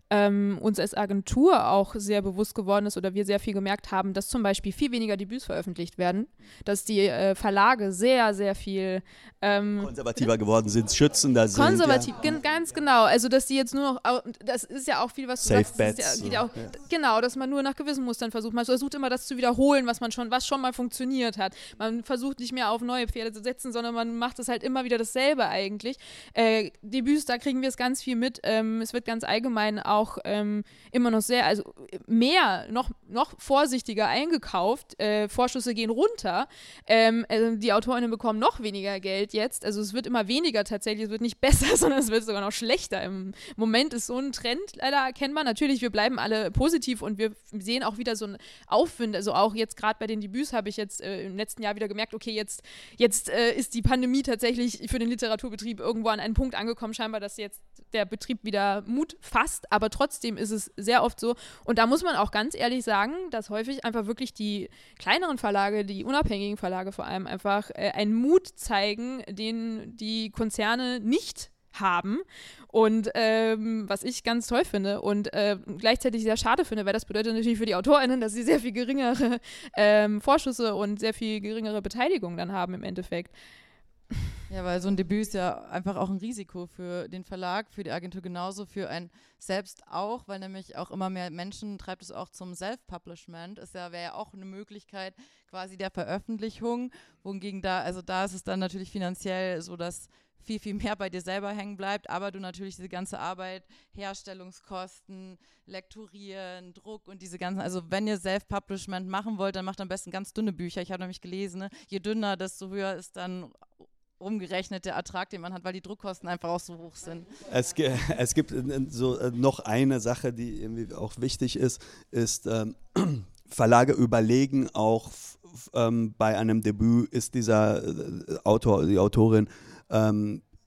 uns als Agentur auch sehr bewusst geworden ist oder wir sehr viel gemerkt haben, dass zum Beispiel viel weniger Debüts veröffentlicht werden, dass die Verlage sehr, sehr viel konservativer geworden sind, schützender sind. Konservativ, ja. Ganz genau. Also, dass die jetzt nur noch, das ist ja auch viel, was du Safe sagst. Bets, das ist ja, auch, ja. Genau, dass man nur nach gewissen Mustern versucht. Man versucht immer, das zu wiederholen, was schon mal funktioniert hat. Man versucht nicht mehr auf neue Pferde zu setzen, sondern man macht es halt immer wieder dasselbe eigentlich. Debüts, da kriegen wir es ganz viel mit. Es wird ganz allgemein auch immer noch sehr, also mehr, noch vorsichtiger eingekauft, Vorschüsse gehen runter, die AutorInnen bekommen noch weniger Geld jetzt, also es wird immer weniger tatsächlich, es wird nicht besser, sondern es wird sogar noch schlechter. Im Moment ist so ein Trend leider erkennbar, natürlich, wir bleiben alle positiv und wir sehen auch wieder so einen Aufwind, also auch jetzt gerade bei den Debüts habe ich jetzt im letzten Jahr wieder gemerkt, okay, jetzt ist die Pandemie tatsächlich für den Literaturbetrieb irgendwo an einen Punkt angekommen, scheinbar, dass jetzt der Betrieb wieder Mut fasst, aber trotzdem ist es sehr oft so. Und da muss man auch ganz ehrlich sagen, dass häufig einfach wirklich die kleineren Verlage, die unabhängigen Verlage vor allem einfach einen Mut zeigen, den die Konzerne nicht haben und was ich ganz toll finde und gleichzeitig sehr schade finde, weil das bedeutet natürlich für die AutorInnen, dass sie sehr viel geringere Vorschüsse und sehr viel geringere Beteiligung dann haben im Endeffekt. Ja, weil so ein Debüt ist ja einfach auch ein Risiko für den Verlag, für die Agentur genauso, für einen selbst auch, weil nämlich auch immer mehr Menschen treibt es auch zum Self-Publishment. Es wäre ja auch eine Möglichkeit quasi der Veröffentlichung, wohingegen da ist es dann natürlich finanziell so, dass viel, viel mehr bei dir selber hängen bleibt, aber du natürlich diese ganze Arbeit, Herstellungskosten, Lekturieren, Druck und diese ganzen, also wenn ihr Self-Publishment machen wollt, dann macht am besten ganz dünne Bücher. Ich habe nämlich gelesen, ne? Je dünner, desto höher ist dann umgerechnet der Ertrag, den man hat, weil die Druckkosten einfach auch so hoch sind. Es gibt so noch eine Sache, die irgendwie auch wichtig ist, ist Verlage überlegen auch bei einem Debüt, ist dieser Autor, die Autorin,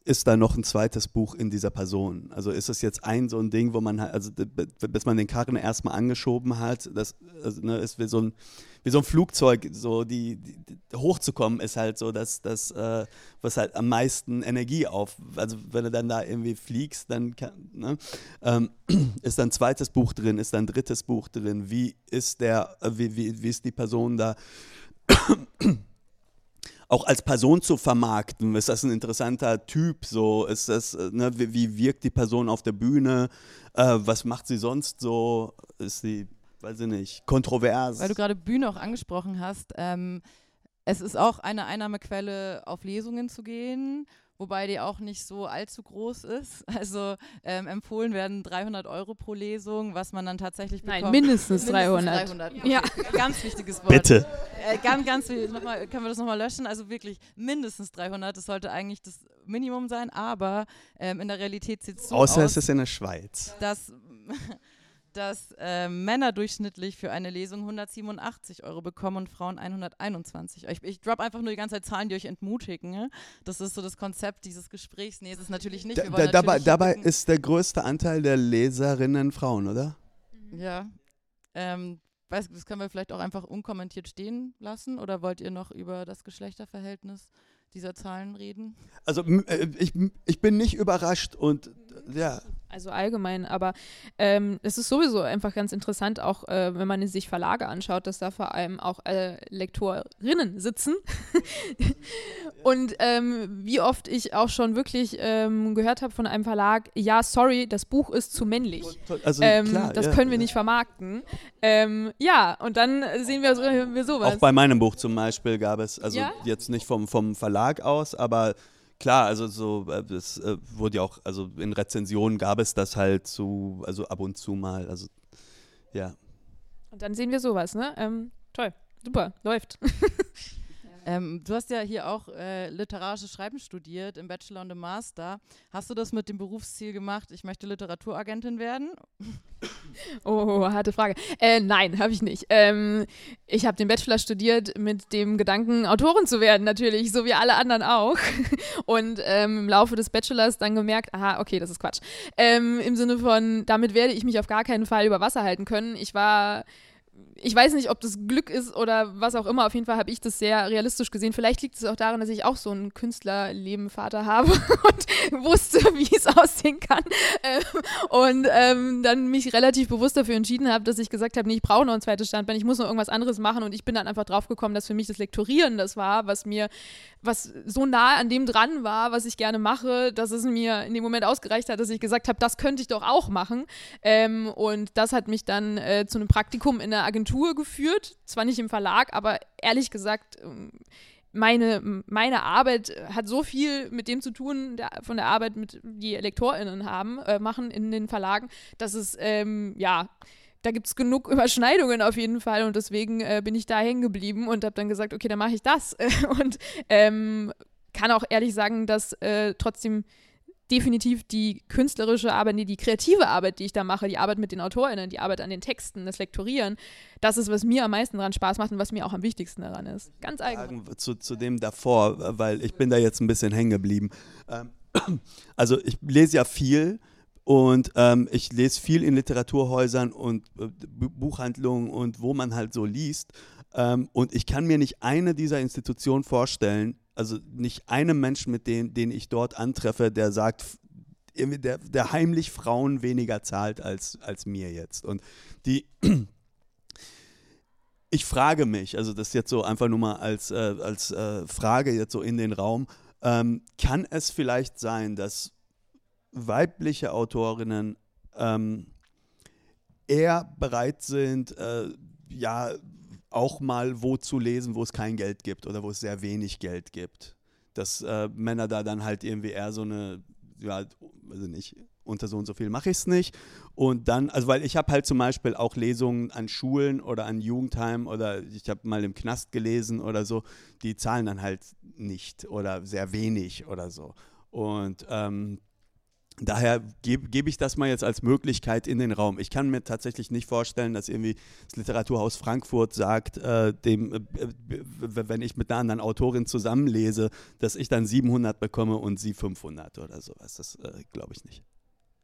ist da noch ein zweites Buch in dieser Person? Also ist es jetzt ein so ein Ding, wo man halt, also bis man den Karren erstmal angeschoben hat, das also, ne, ist wie so ein Flugzeug, so die hochzukommen ist halt so, dass das was halt am meisten Energie auf, also wenn du dann da irgendwie fliegst, dann ist dann ein zweites Buch drin, ist dann ein drittes Buch drin, wie ist die Person da? Auch als Person zu vermarkten, ist das ein interessanter Typ, so ist das, ne, wie wirkt die Person auf der Bühne, was macht sie sonst so, ist sie, weiß ich nicht, kontrovers. Weil du gerade Bühne auch angesprochen hast, es ist auch eine Einnahmequelle, auf Lesungen zu gehen, wobei die auch nicht so allzu groß ist. Also empfohlen werden 300 € pro Lesung, was man dann tatsächlich bekommt. Nein, mindestens 300. 300. Okay. Ja, ganz wichtiges Wort. Bitte. Können wir das nochmal löschen? Also wirklich mindestens 300, das sollte eigentlich das Minimum sein, aber in der Realität sieht es so aus. Außer es ist in der Schweiz. Dass Männer durchschnittlich für eine Lesung 187 € bekommen und Frauen 121. Ich droppe einfach nur die ganze Zeit Zahlen, die euch entmutigen. Ne? Das ist so das Konzept dieses Gesprächs. Nee, ist es natürlich nicht. Dabei ist der größte Anteil der Leserinnen Frauen, oder? Ja. Das können wir vielleicht auch einfach unkommentiert stehen lassen. Oder wollt ihr noch über das Geschlechterverhältnis dieser Zahlen reden? Also ich bin nicht überrascht und ja. Also allgemein, aber es ist sowieso einfach ganz interessant, auch wenn man sich Verlage anschaut, dass da vor allem auch Lektorinnen sitzen. Und wie oft ich auch schon wirklich gehört habe von einem Verlag, ja, sorry, das Buch ist zu männlich. Also, klar, das können wir nicht vermarkten. Und dann sehen wir sowas. Auch bei meinem Buch zum Beispiel gab es, also jetzt nicht vom Verlag aus, aber klar, also so, es wurde ja auch, also in Rezensionen gab es das halt so, also ab und zu mal, also ja. Und dann sehen wir sowas, ne? Toll, super, läuft. Du hast ja hier auch literarisches Schreiben studiert, im Bachelor und im Master. Hast du das mit dem Berufsziel gemacht, ich möchte Literaturagentin werden? Oh, harte Frage. Nein, habe ich nicht. Ich habe den Bachelor studiert mit dem Gedanken, Autorin zu werden natürlich, so wie alle anderen auch. Und im Laufe des Bachelors dann gemerkt, aha, okay, das ist Quatsch. Im Sinne von, damit werde ich mich auf gar keinen Fall über Wasser halten können. Ich weiß nicht, ob das Glück ist oder was auch immer. Auf jeden Fall habe ich das sehr realistisch gesehen. Vielleicht liegt es auch daran, dass ich auch so einen Künstlerlebenvater habe und wusste, wie es aussehen kann. Und dann mich relativ bewusst dafür entschieden habe, dass ich gesagt habe, nee, ich brauche noch ein zweites Standbein, ich muss noch irgendwas anderes machen. Und ich bin dann einfach drauf gekommen, dass für mich das Lektorieren das war, was so nah an dem dran war, was ich gerne mache, dass es mir in dem Moment ausgereicht hat, dass ich gesagt habe, das könnte ich doch auch machen. Und das hat mich dann zu einem Praktikum in der Agentur geführt, zwar nicht im Verlag, aber ehrlich gesagt, meine Arbeit hat so viel mit dem zu tun, von der Arbeit, die LektorInnen machen in den Verlagen, dass es, da gibt es genug Überschneidungen auf jeden Fall und deswegen bin ich da hängen geblieben und habe dann gesagt, okay, dann mache ich das und kann auch ehrlich sagen, dass trotzdem definitiv die künstlerische Arbeit, die kreative Arbeit, die ich da mache, die Arbeit mit den AutorInnen, die Arbeit an den Texten, das Lektorieren, das ist, was mir am meisten daran Spaß macht und was mir auch am wichtigsten daran ist. Ganz allgemein. Zu dem davor, weil ich bin da jetzt ein bisschen hängen geblieben. Also ich lese ja viel und ich lese viel in Literaturhäusern und Buchhandlungen und wo man halt so liest. Und ich kann mir nicht eine dieser Institutionen vorstellen, also nicht einem Menschen, mit den ich dort antreffe, der sagt, der heimlich Frauen weniger zahlt als mir jetzt. Und ich frage mich, also das jetzt so einfach nur mal als Frage jetzt so in den Raum, kann es vielleicht sein, dass weibliche Autorinnen eher bereit sind, auch mal wo zu lesen, wo es kein Geld gibt oder wo es sehr wenig Geld gibt. Dass Männer da dann halt irgendwie eher so eine, weiß ich nicht, unter so und so viel mache ich es nicht. Und dann, also weil ich habe halt zum Beispiel auch Lesungen an Schulen oder an Jugendheimen oder ich habe mal im Knast gelesen oder so, die zahlen dann halt nicht oder sehr wenig oder so. Und daher gebe ich das mal jetzt als Möglichkeit in den Raum. Ich kann mir tatsächlich nicht vorstellen, dass irgendwie das Literaturhaus Frankfurt sagt, wenn ich mit einer anderen Autorin zusammenlese, dass ich dann 700 bekomme und sie 500 oder sowas. Das glaube ich nicht.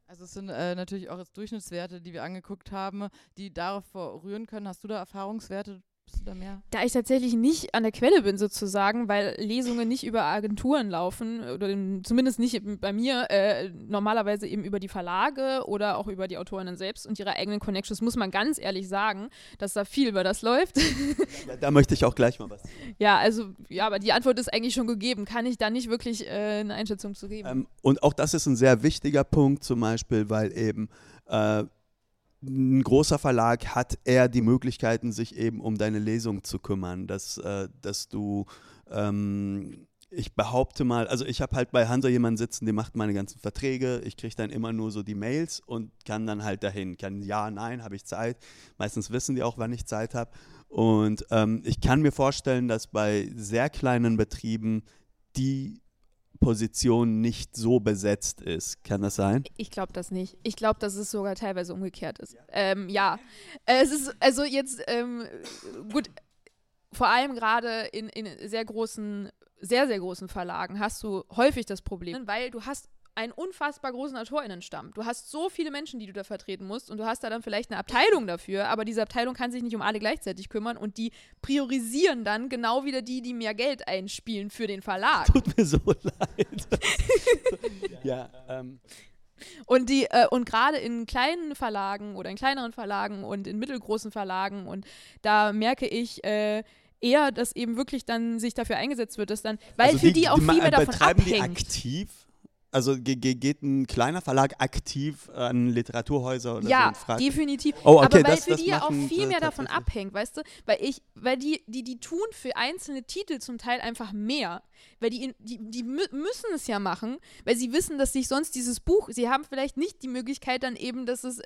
Also es sind natürlich auch jetzt Durchschnittswerte, die wir angeguckt haben, die darauf rühren können. Hast du da Erfahrungswerte? Bist du da mehr? Da ich tatsächlich nicht an der Quelle bin sozusagen, weil Lesungen nicht über Agenturen laufen oder zumindest nicht bei mir, normalerweise eben über die Verlage oder auch über die Autorinnen selbst und ihre eigenen Connections, muss man ganz ehrlich sagen, dass da viel über das läuft. Da möchte ich auch gleich mal was. Ja, also, ja, aber die Antwort ist eigentlich schon gegeben, kann ich da nicht wirklich eine Einschätzung zu geben. Und auch das ist ein sehr wichtiger Punkt zum Beispiel, weil eben ein großer Verlag hat eher die Möglichkeiten, sich eben um deine Lesung zu kümmern, dass du, ich behaupte mal, also ich habe halt bei Hansa jemanden sitzen, der macht meine ganzen Verträge, ich kriege dann immer nur so die Mails und kann dann halt dahin, kann ja, nein, habe ich Zeit, meistens wissen die auch, wann ich Zeit habe und ich kann mir vorstellen, dass bei sehr kleinen Betrieben die Position nicht so besetzt ist. Kann das sein? Ich glaube das nicht. Ich glaube, dass es sogar teilweise umgekehrt ist. Ja. Es ist also jetzt gut, vor allem gerade in sehr großen, sehr, sehr großen Verlagen hast du häufig das Problem, weil du hast einen unfassbar großen AutorInnenstamm. Du hast so viele Menschen, die du da vertreten musst und du hast da dann vielleicht eine Abteilung dafür, aber diese Abteilung kann sich nicht um alle gleichzeitig kümmern und die priorisieren dann genau wieder die mehr Geld einspielen für den Verlag. Tut mir so leid. Ja, Und und gerade in kleinen Verlagen oder in kleineren Verlagen und in mittelgroßen Verlagen und da merke ich, eher, dass eben wirklich dann sich dafür eingesetzt wird, dass dann, weil also für die auch viel mehr davon abhängt. Die aktiv? Also geht ein kleiner Verlag aktiv an Literaturhäuser oder ja, so? Ja, definitiv. Oh, okay, aber weil für die ja auch viel mehr davon abhängt, weißt du? Weil die tun für einzelne Titel zum Teil einfach mehr. Weil die müssen es ja machen, weil sie wissen, dass sich sonst dieses Buch, sie haben vielleicht nicht die Möglichkeit dann eben, dass es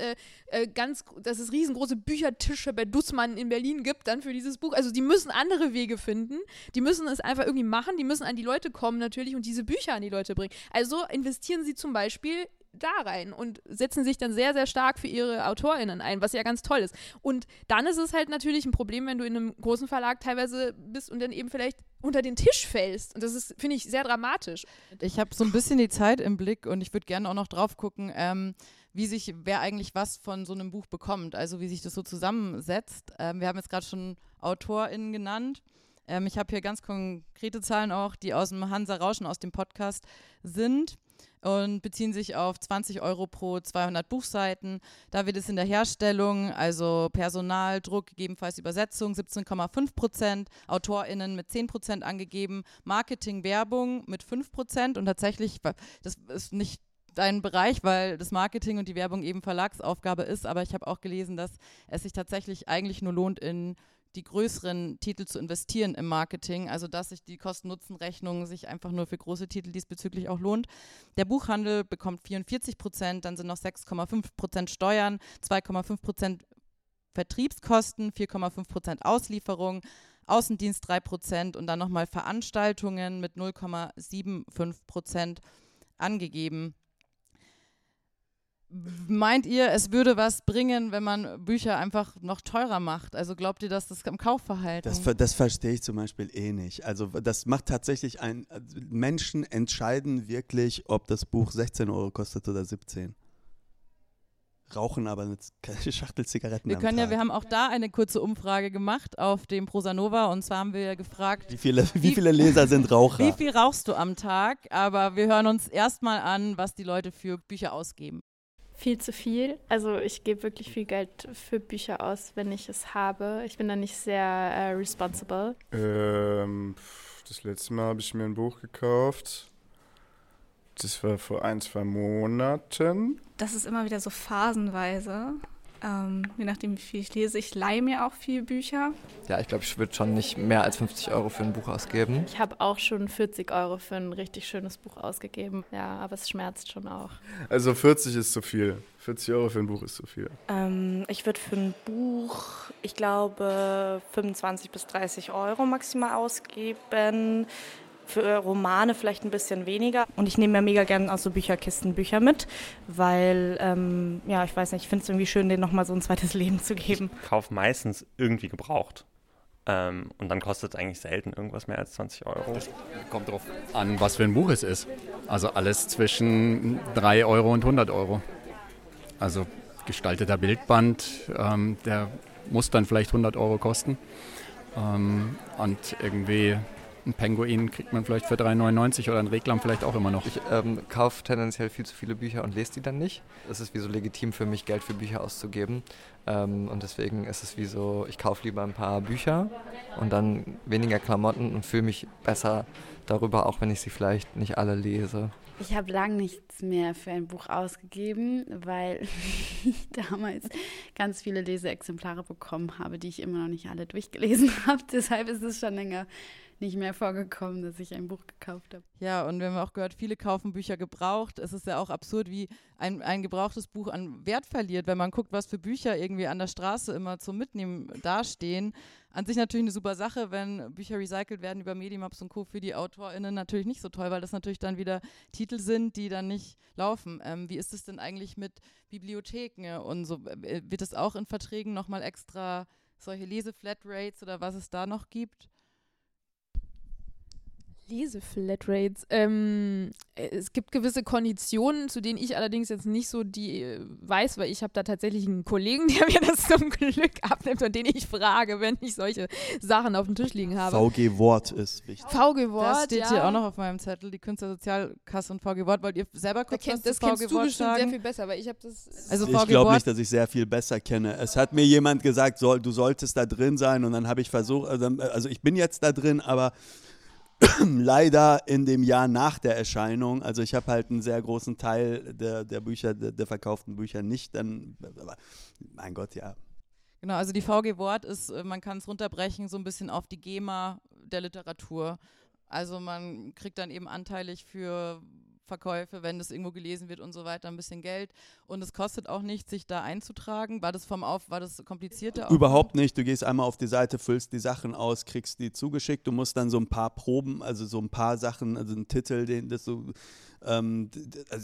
riesengroße Büchertische bei Dussmann in Berlin gibt dann für dieses Buch. Also die müssen andere Wege finden, die müssen es einfach irgendwie machen, die müssen an die Leute kommen natürlich und diese Bücher an die Leute bringen. Also investieren sie zum Beispiel da rein und setzen sich dann sehr, sehr stark für ihre AutorInnen ein, was ja ganz toll ist. Und dann ist es halt natürlich ein Problem, wenn du in einem großen Verlag teilweise bist und dann eben vielleicht unter den Tisch fällst. Und das ist, finde ich, sehr dramatisch. Ich habe so ein bisschen die Zeit im Blick und ich würde gerne auch noch drauf gucken, wie sich, wer eigentlich was von so einem Buch bekommt, also wie sich das so zusammensetzt. Wir haben jetzt gerade schon AutorInnen genannt. Ich habe hier ganz konkrete Zahlen auch, die aus dem Hansa Rauschen, aus dem Podcast sind und beziehen sich auf 20 € pro 200 Buchseiten. Da wird es in der Herstellung, also Personal, Druck, gegebenenfalls Übersetzung, 17,5%, AutorInnen mit 10% angegeben, Marketing, Werbung mit 5% und tatsächlich, das ist nicht dein Bereich, weil das Marketing und die Werbung eben Verlagsaufgabe ist, aber ich habe auch gelesen, dass es sich tatsächlich eigentlich nur lohnt, in die größeren Titel zu investieren im Marketing, also dass sich die Kosten-Nutzen-Rechnung sich einfach nur für große Titel diesbezüglich auch lohnt. Der Buchhandel bekommt 44%, dann sind noch 6,5% Steuern, 2,5% Vertriebskosten, 4,5% Auslieferung, Außendienst 3% und dann nochmal Veranstaltungen mit 0,75% angegeben. Meint ihr, es würde was bringen, wenn man Bücher einfach noch teurer macht? Also glaubt ihr, dass das im Kaufverhalten? Das verstehe ich zum Beispiel nicht. Also das macht tatsächlich Menschen entscheiden wirklich, ob das Buch 16 € kostet oder 17. Rauchen aber eine Schachtel Zigaretten wir haben auch da eine kurze Umfrage gemacht auf dem ProSanova und zwar haben wir gefragt, wie viele Leser sind Raucher? Wie viel rauchst du am Tag? Aber wir hören uns erstmal an, was die Leute für Bücher ausgeben. Viel zu viel. Also ich gebe wirklich viel Geld für Bücher aus, wenn ich es habe. Ich bin da nicht sehr responsible. Das letzte Mal habe ich mir ein Buch gekauft. Das war vor 1-2 Monaten. Das ist immer wieder so phasenweise. Je nachdem, wie viel ich lese. Ich leihe mir auch viel Bücher. Ja, ich glaube, ich würde schon nicht mehr als 50 Euro für ein Buch ausgeben. Ich habe auch schon 40 Euro für ein richtig schönes Buch ausgegeben. Ja, aber es schmerzt schon auch. Also 40 ist zu viel. 40 Euro für ein Buch ist zu viel. Ich würde für ein Buch, ich glaube, 25 bis 30 Euro maximal ausgeben. Für Romane vielleicht ein bisschen weniger. Und ich nehme mir mega gerne aus so Bücherkisten Bücher mit, weil, ich weiß nicht, ich finde es irgendwie schön, denen nochmal so ein zweites Leben zu geben. Ich kaufe meistens irgendwie gebraucht. Und dann kostet es eigentlich selten irgendwas mehr als 20 Euro. Das kommt drauf an, was für ein Buch es ist. Also alles zwischen 3 Euro und 100 Euro. Also gestalteter Bildband, der muss dann vielleicht 100 Euro kosten. Und irgendwie einen Pinguin kriegt man vielleicht für 3,99 oder einen Reklam vielleicht auch immer noch. Ich kaufe tendenziell viel zu viele Bücher und lese die dann nicht. Es ist wie so legitim für mich, Geld für Bücher auszugeben. Und deswegen ist es wie so, ich kaufe lieber ein paar Bücher und dann weniger Klamotten und fühle mich besser darüber, auch wenn ich sie vielleicht nicht alle lese. Ich habe lange nichts mehr für ein Buch ausgegeben, weil ich damals ganz viele Leseexemplare bekommen habe, die ich immer noch nicht alle durchgelesen habe. Deshalb ist es schon länger nicht mehr vorgekommen, dass ich ein Buch gekauft habe. Ja, und wir haben auch gehört, viele kaufen Bücher gebraucht. Es ist ja auch absurd, wie ein gebrauchtes Buch an Wert verliert, wenn man guckt, was für Bücher irgendwie an der Straße immer zum Mitnehmen dastehen. An sich natürlich eine super Sache, wenn Bücher recycelt werden über Medimapps und Co. für die AutorInnen natürlich nicht so toll, weil das natürlich dann wieder Titel sind, die dann nicht laufen. Wie ist es denn eigentlich mit Bibliotheken und so? Wird es auch in Verträgen nochmal extra solche Leseflatrates oder was es da noch gibt? Leseflatrates. Es gibt gewisse Konditionen, zu denen ich allerdings jetzt nicht so die weiß, weil ich habe da tatsächlich einen Kollegen, der mir das zum Glück abnimmt und den ich frage, wenn ich solche Sachen auf dem Tisch liegen habe. VG Wort ist wichtig. VG Wort, das steht hier auch noch auf meinem Zettel, die Künstlersozialkasse und VG Wort. Wollt ihr selber kurz was zu VG Wort sagen? Das kennst du bestimmt sehr viel besser, weil ich habe das... Also ich glaube nicht, dass ich sehr viel besser kenne. Es hat mir jemand gesagt, du solltest da drin sein und dann habe ich versucht, also ich bin jetzt da drin, aber... leider in dem Jahr nach der Erscheinung, also ich habe halt einen sehr großen Teil der Bücher, der verkauften Bücher nicht, dann, aber mein Gott, ja. Genau, also die VG Wort ist, man kann es runterbrechen, so ein bisschen auf die GEMA der Literatur. Also man kriegt dann eben anteilig für Verkäufe, wenn das irgendwo gelesen wird und so weiter, ein bisschen Geld. Und es kostet auch nichts, sich da einzutragen. War das komplizierter? Überhaupt nicht. Du gehst einmal auf die Seite, füllst die Sachen aus, kriegst die zugeschickt. Du musst dann so ein paar Proben, also so ein paar Sachen, also einen Titel, das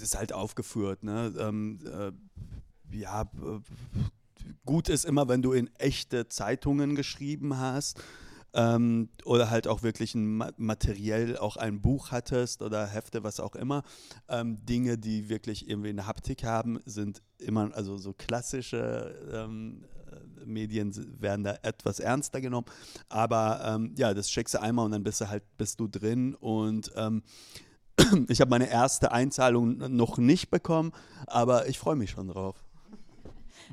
ist halt aufgeführt, ne? Gut ist immer, wenn du in echte Zeitungen geschrieben hast. Oder halt auch wirklich materiell auch ein Buch hattest oder Hefte, was auch immer. Dinge, die wirklich irgendwie eine Haptik haben, sind immer, also so klassische Medien werden da etwas ernster genommen. Aber das schickst du einmal und dann bist du drin. Und ich habe meine erste Einzahlung noch nicht bekommen, aber ich freue mich schon drauf.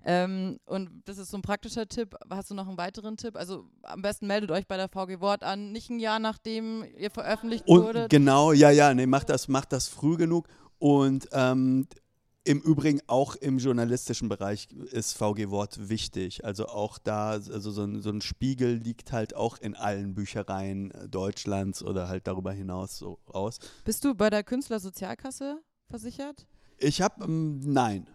Und das ist so ein praktischer Tipp. Hast du noch einen weiteren Tipp? Also am besten meldet euch bei der VG Wort an, nicht ein Jahr nachdem ihr veröffentlicht wurdet. Genau, macht das früh genug. Und im Übrigen auch im journalistischen Bereich ist VG Wort wichtig. Also auch da, also so ein Spiegel liegt halt auch in allen Büchereien Deutschlands oder halt darüber hinaus so aus. Bist du bei der Künstlersozialkasse versichert? Ich habe, nein.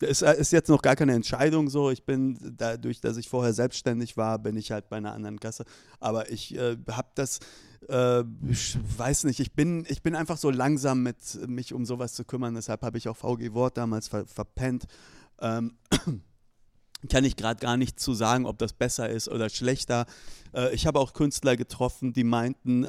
Das ist jetzt noch gar keine Entscheidung so. Ich bin, dadurch, dass ich vorher selbstständig war, bin ich halt bei einer anderen Kasse. Aber ich habe das, ich weiß nicht, ich bin einfach so langsam mit mich um sowas zu kümmern. Deshalb habe ich auch VG Wort damals verpennt. Kann ich gerade gar nicht zu sagen, ob das besser ist oder schlechter. Ich habe auch Künstler getroffen, die meinten,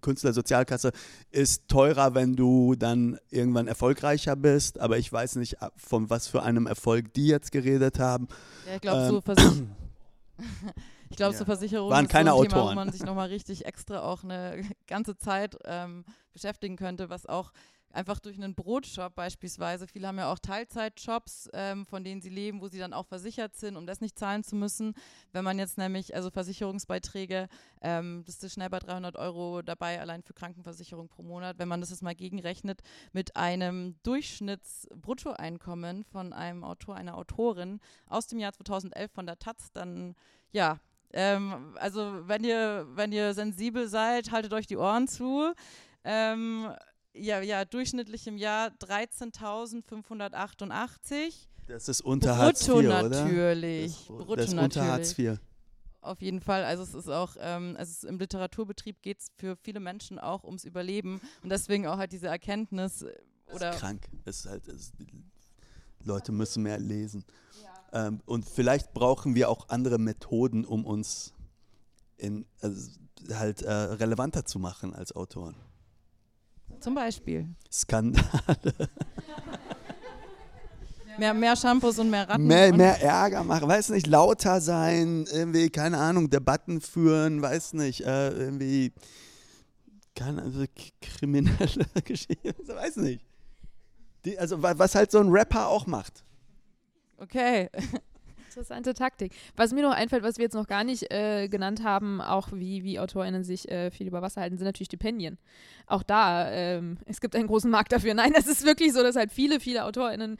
Künstlersozialkasse ist teurer, wenn du dann irgendwann erfolgreicher bist, aber ich weiß nicht, von was für einem Erfolg die jetzt geredet haben. Ja, ich glaube, so Versicherungen waren keine Autoren. Ist so ein Thema, wo man sich nochmal richtig extra auch eine ganze Zeit beschäftigen könnte, was auch einfach durch einen Brotshop beispielsweise. Viele haben ja auch Teilzeitjobs, von denen sie leben, wo sie dann auch versichert sind, um das nicht zahlen zu müssen. Wenn man jetzt nämlich, also Versicherungsbeiträge, das ist schnell bei 300 Euro dabei, allein für Krankenversicherung pro Monat. Wenn man das jetzt mal gegenrechnet mit einem Durchschnittsbruttoeinkommen von einem Autor, einer Autorin aus dem Jahr 2011 von der Taz, dann ja, also wenn ihr sensibel seid, haltet euch die Ohren zu. Ja, durchschnittlich im Jahr 13.588. Das ist unter Hartz IV, oder? Natürlich. Das ist unter Hartz IV. Auf jeden Fall, also es ist auch, im Literaturbetrieb geht es für viele Menschen auch ums Überleben und deswegen auch halt diese Erkenntnis. Oder das ist krank, Leute müssen mehr lesen. Ja. Und vielleicht brauchen wir auch andere Methoden, um uns relevanter zu machen als Autoren. Zum Beispiel. Skandale. Mehr Shampoos und mehr Ratten. Mehr Ärger machen, weiß nicht, lauter sein, irgendwie, keine Ahnung, Debatten führen, weiß nicht, irgendwie, kriminelle Geschichte, weiß nicht. Was halt so ein Rapper auch macht. Okay. Interessante Taktik. Was mir noch einfällt, was wir jetzt noch gar nicht genannt haben, auch wie AutorInnen sich viel über Wasser halten, sind natürlich Stipendien. Auch da, es gibt einen großen Markt dafür. Nein, das ist wirklich so, dass halt viele, viele AutorInnen,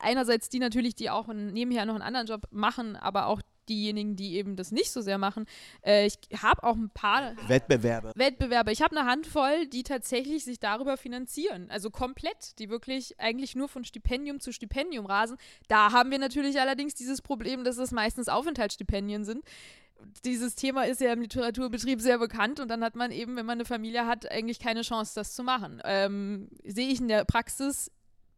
einerseits die natürlich, die auch nebenher noch einen anderen Job machen, aber auch diejenigen, die eben das nicht so sehr machen. Ich habe auch ein paar Wettbewerbe. Ich habe eine Handvoll, die tatsächlich sich darüber finanzieren. Also komplett, die wirklich eigentlich nur von Stipendium zu Stipendium rasen. Da haben wir natürlich allerdings dieses Problem, dass es meistens Aufenthaltsstipendien sind. Dieses Thema ist ja im Literaturbetrieb sehr bekannt und dann hat man eben, wenn man eine Familie hat, eigentlich keine Chance, das zu machen. Sehe ich in der Praxis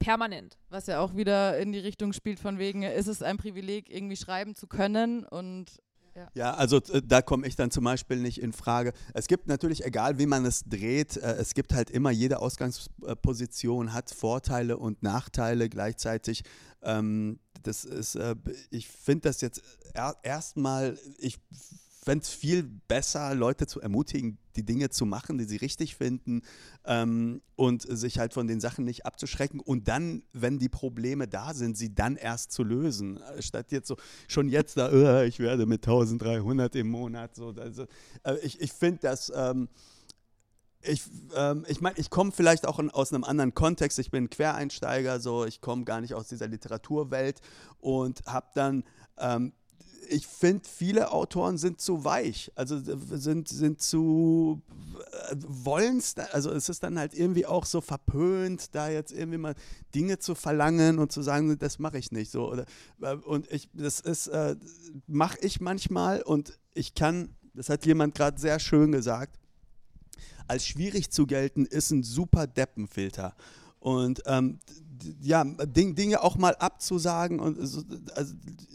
permanent. Was ja auch wieder in die Richtung spielt von wegen, ist es ein Privileg, irgendwie schreiben zu können und ja. Ja, also da komme ich dann zum Beispiel nicht in Frage. Es gibt natürlich, egal wie man es dreht, es gibt halt immer, jede Ausgangsposition hat Vorteile und Nachteile gleichzeitig. Das ist, ich finde das jetzt erstmal, ich fände es viel besser, Leute zu ermutigen, die Dinge zu machen, die sie richtig finden, und sich halt von den Sachen nicht abzuschrecken und dann, wenn die Probleme da sind, sie dann erst zu lösen, statt jetzt so, schon jetzt da, ich werde mit 1300 im Monat, so, also, ich finde das, ich meine, ich komme vielleicht auch aus einem anderen Kontext, ich bin Quereinsteiger, so, ich komme gar nicht aus dieser Literaturwelt und habe dann, ich finde, viele Autoren sind zu weich, also sind zu, wollen es, also es ist dann halt irgendwie auch so verpönt, da jetzt irgendwie mal Dinge zu verlangen und zu sagen, das mache ich nicht so. Oder, und mache ich manchmal und ich kann, das hat jemand gerade sehr schön gesagt, als schwierig zu gelten ist ein super Deppenfilter. Und ja, Dinge auch mal abzusagen. Und also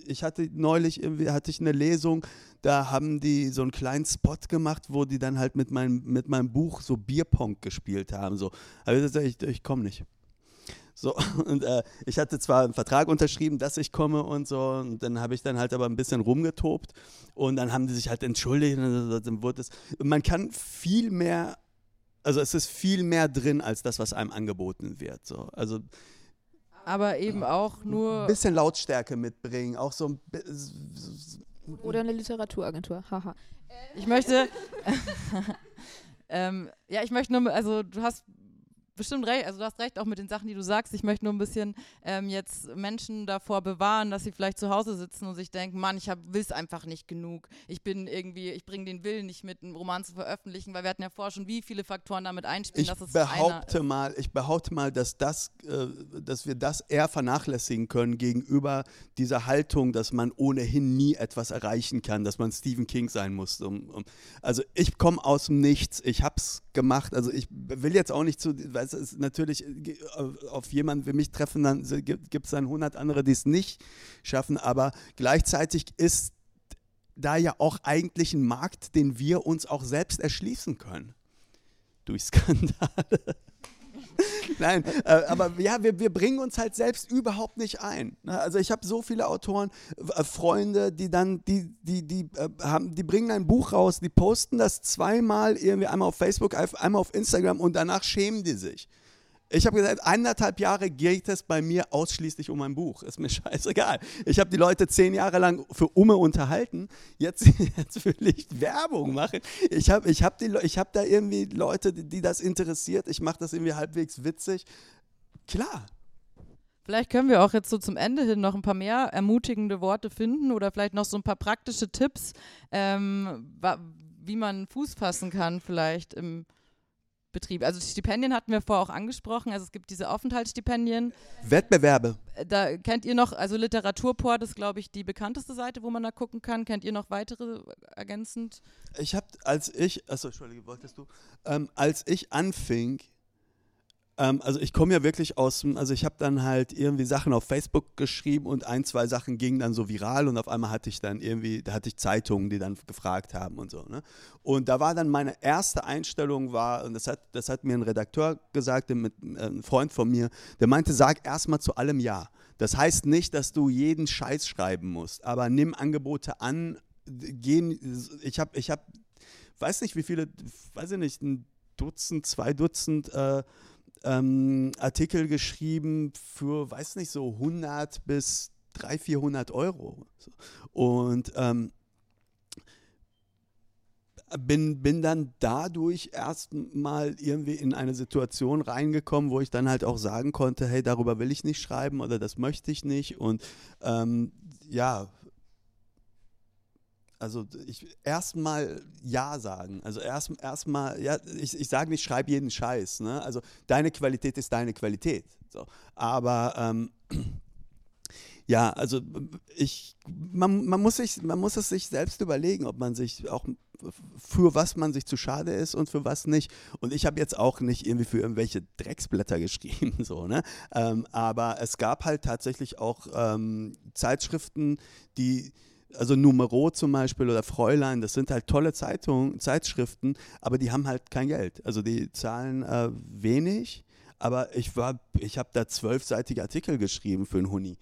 ich hatte neulich eine Lesung, da haben die so einen kleinen Spot gemacht, wo die dann halt mit meinem Buch so Bierpong gespielt haben. So. Aber ich komme nicht. So, und ich hatte zwar einen Vertrag unterschrieben, dass ich komme und so, und dann habe ich dann halt aber ein bisschen rumgetobt und dann haben die sich halt entschuldigt und dann wurde es. Man kann viel mehr. Also es ist viel mehr drin, als das, was einem angeboten wird. So. Also, aber eben auch nur... Ein bisschen Lautstärke mitbringen, auch so ein... Oder eine Literaturagentur, haha. Ich möchte... ich möchte nur... Also du hast... Bestimmt recht, also du hast recht auch mit den Sachen, die du sagst. Ich möchte nur ein bisschen jetzt Menschen davor bewahren, dass sie vielleicht zu Hause sitzen und sich denken, Mann, ich will es einfach nicht genug. Ich bringe den Willen nicht mit, einen Roman zu veröffentlichen, weil wir hatten ja vorher schon, wie viele Faktoren damit einspielen, Ich behaupte mal, dass wir das eher vernachlässigen können gegenüber dieser Haltung, dass man ohnehin nie etwas erreichen kann, dass man Stephen King sein muss. Also ich komme aus dem Nichts, ich habe es gemacht, also ich will jetzt auch nicht zu... Es ist natürlich, auf jemanden wie mich treffen, dann gibt es dann 100 andere, die es nicht schaffen, aber gleichzeitig ist da ja auch eigentlich ein Markt, den wir uns auch selbst erschließen können. Durch Skandale. Nein, aber ja, wir bringen uns halt selbst überhaupt nicht ein. Also ich habe so viele Autoren, Freunde, die bringen ein Buch raus, die posten das zweimal, irgendwie einmal auf Facebook, einmal auf Instagram und danach schämen die sich. Ich habe gesagt, 1,5 Jahre geht es bei mir ausschließlich um ein Buch. Ist mir scheißegal. Ich habe die Leute 10 Jahre lang für Umme unterhalten. Jetzt will ich Werbung machen. Ich hab da irgendwie Leute, die das interessiert. Ich mache das irgendwie halbwegs witzig. Klar. Vielleicht können wir auch jetzt so zum Ende hin noch ein paar mehr ermutigende Worte finden oder vielleicht noch so ein paar praktische Tipps, wie man Fuß fassen kann vielleicht im Betrieb. Also Stipendien hatten wir vorher auch angesprochen, also es gibt diese Aufenthaltsstipendien. Wettbewerbe. Da kennt ihr noch, also Literaturport ist, glaube ich, die bekannteste Seite, wo man da gucken kann. Kennt ihr noch weitere ergänzend? Ich habe, als ich anfing, also ich komme ja wirklich aus, also ich habe dann halt irgendwie Sachen auf Facebook geschrieben und 1, 2 Sachen gingen dann so viral und auf einmal hatte ich dann irgendwie, da hatte ich Zeitungen, die dann gefragt haben und so. Ne? Und da war dann meine erste Einstellung war, und das hat mir ein Redakteur gesagt, ein Freund von mir, der meinte, sag erstmal zu allem Ja. Das heißt nicht, dass du jeden Scheiß schreiben musst, aber nimm Angebote an, ich habe ein Dutzend, 2 Dutzend Artikel geschrieben für, 100 bis 300, 400 €. Und bin dann dadurch erstmal irgendwie in eine Situation reingekommen, wo ich dann halt auch sagen konnte, hey, darüber will ich nicht schreiben oder das möchte ich nicht. Und ja, also erstmal Ja sagen, also erstmal, ja, ich sage nicht, schreib jeden Scheiß, ne? Also deine Qualität ist deine Qualität, so. Aber ja, also man muss es sich selbst überlegen, ob man sich auch, für was man sich zu schade ist und für was nicht. Und ich habe jetzt auch nicht irgendwie für irgendwelche Drecksblätter geschrieben, so, ne? Aber es gab halt tatsächlich auch Zeitschriften, die, also Numero zum Beispiel oder Fräulein, das sind halt tolle Zeitungen, Zeitschriften, aber die haben halt kein Geld. Also die zahlen wenig, aber ich habe da 12-seitige Artikel geschrieben für einen Huni.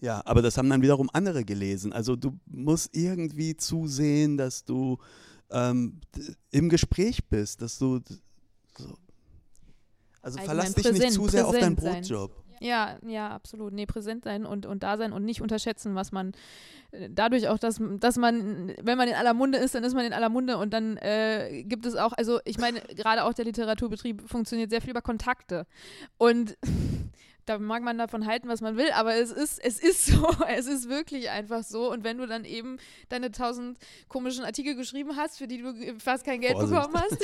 Ja, aber das haben dann wiederum andere gelesen. Also du musst irgendwie zusehen, dass du im Gespräch bist, dass du so. Also verlass dich nicht zu sehr auf deinen Brotjob. Ja, ja, absolut. Nee, präsent sein und da sein und nicht unterschätzen, was man dadurch auch, dass man, wenn man in aller Munde ist, dann ist man in aller Munde und dann gibt es auch, also ich meine, gerade auch der Literaturbetrieb funktioniert sehr viel über Kontakte und da mag man davon halten, was man will, aber es ist so, es ist wirklich einfach so und wenn du dann eben deine 1000 komischen Artikel geschrieben hast, für die du fast kein Geld bekommen hast,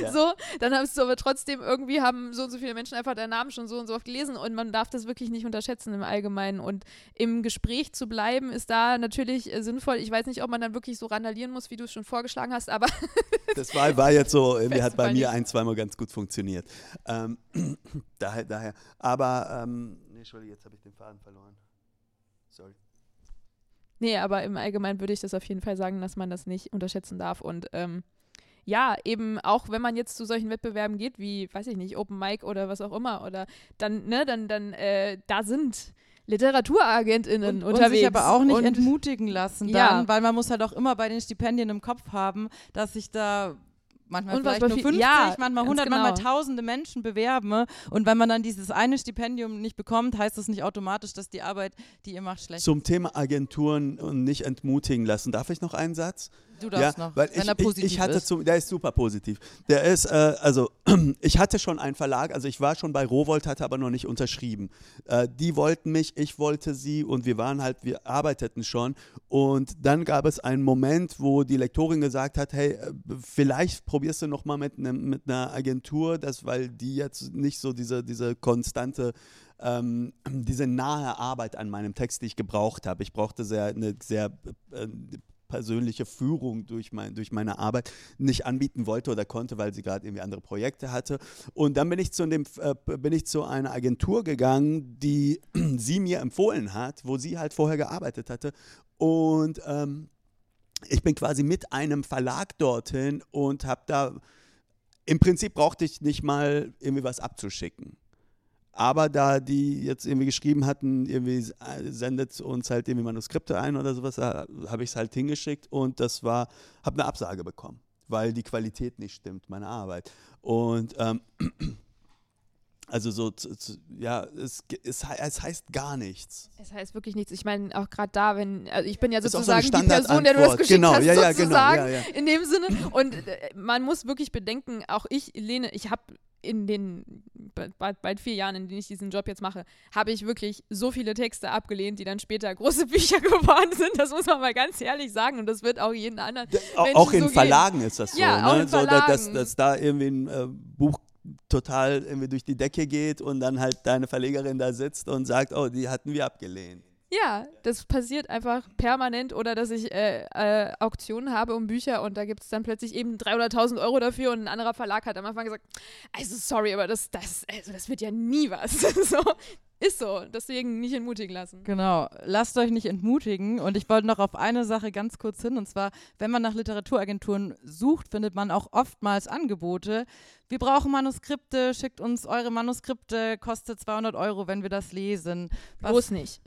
ja. So, dann hast du aber trotzdem irgendwie haben und so viele Menschen einfach deinen Namen schon so und so oft gelesen und man darf das wirklich nicht unterschätzen im Allgemeinen und im Gespräch zu bleiben ist da natürlich sinnvoll. Ich weiß nicht, ob man dann wirklich so randalieren muss, wie du es schon vorgeschlagen hast, aber das war jetzt so, irgendwie hat bei mir 1-2 Mal ganz gut funktioniert. Daher, aber nee, Entschuldigung, jetzt habe ich den Faden verloren. Sorry. Nee, aber im Allgemeinen würde ich das auf jeden Fall sagen, dass man das nicht unterschätzen darf. Und ja, eben auch wenn man jetzt zu solchen Wettbewerben geht, wie, weiß ich nicht, Open Mic oder was auch immer, oder dann, ne, dann da sind LiteraturagentInnen unterwegs. Und sich aber auch nicht entmutigen lassen dann, ja. Weil man muss halt auch immer bei den Stipendien im Kopf haben, dass sich da manchmal vielleicht nur 50, ja, manchmal 100, genau, manchmal tausende Menschen bewerben. Und wenn man dann dieses eine Stipendium nicht bekommt, heißt das nicht automatisch, dass die Arbeit, die ihr macht, schlecht ist. Zum Thema Agenturen und nicht entmutigen lassen. Darf ich noch einen Satz? Du darfst noch, weil wenn er positiv ist. Der ist super positiv. Der ist, also ich hatte schon einen Verlag, also ich war schon bei Rowohlt, hatte aber noch nicht unterschrieben. Die wollten mich, ich wollte sie und wir arbeiteten schon. Und dann gab es einen Moment, wo die Lektorin gesagt hat, hey, vielleicht probierst du nochmal mit einer Agentur, weil die jetzt nicht so diese konstante, diese nahe Arbeit an meinem Text, die ich gebraucht habe. Ich brauchte eine sehr persönliche Führung durch meine Arbeit nicht anbieten wollte oder konnte, weil sie gerade irgendwie andere Projekte hatte. Und dann bin ich zu einer Agentur gegangen, die sie mir empfohlen hat, wo sie halt vorher gearbeitet hatte. Und ich bin quasi mit einem Verlag dorthin und habe da, im Prinzip brauchte ich nicht mal irgendwie was abzuschicken. Aber da die jetzt irgendwie geschrieben hatten, irgendwie sendet uns halt irgendwie Manuskripte ein oder sowas, da habe ich es halt hingeschickt und habe eine Absage bekommen. weil die Qualität nicht stimmt, meine Arbeit. Und also so, ja, es heißt gar nichts. Es heißt wirklich nichts. Ich meine, auch gerade da, wenn, also ich bin ja sozusagen so die Person, der du das geschickt hast, ja, sozusagen, genau, in dem Sinne. Und man muss wirklich bedenken, auch ich, Lene, ich habe in den bald 4 Jahren, in denen ich diesen Job jetzt mache, habe ich wirklich so viele Texte abgelehnt, die dann später große Bücher geworden sind. Das muss man mal ganz ehrlich sagen. Und das wird auch jeden anderen Menschen auch in so Verlagen gehen. Ist das so, ja, ne? Auch in Verlagen. So, dass da irgendwie ein Buch total irgendwie durch die Decke geht und dann halt deine Verlegerin da sitzt und sagt, oh, die hatten wir abgelehnt. Ja, das passiert einfach permanent, oder dass ich Auktionen habe um Bücher und da gibt es dann plötzlich eben 300.000 € dafür und ein anderer Verlag hat am Anfang gesagt, also sorry, aber das wird ja nie was. So. Ist so, deswegen nicht entmutigen lassen. Genau, lasst euch nicht entmutigen. Und ich wollte noch auf eine Sache ganz kurz hin, und zwar, wenn man nach Literaturagenturen sucht, findet man auch oftmals Angebote. Wir brauchen Manuskripte, schickt uns eure Manuskripte, kostet 200 €, wenn wir das lesen. Bloß nicht.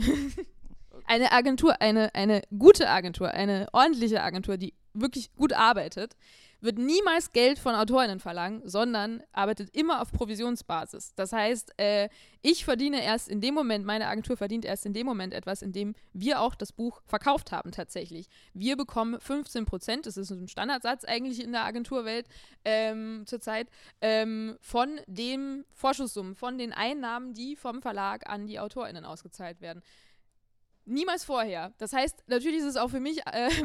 Eine Agentur, eine gute Agentur, eine ordentliche Agentur, die wirklich gut arbeitet, wird niemals Geld von AutorInnen verlangen, sondern arbeitet immer auf Provisionsbasis. Das heißt, meine Agentur verdient erst in dem Moment etwas, in dem wir auch das Buch verkauft haben tatsächlich. Wir bekommen 15%, das ist ein Standardsatz eigentlich in der Agenturwelt zurzeit, von den Vorschusssummen, von den Einnahmen, die vom Verlag an die AutorInnen ausgezahlt werden. Niemals vorher. Das heißt, natürlich ist es auch für mich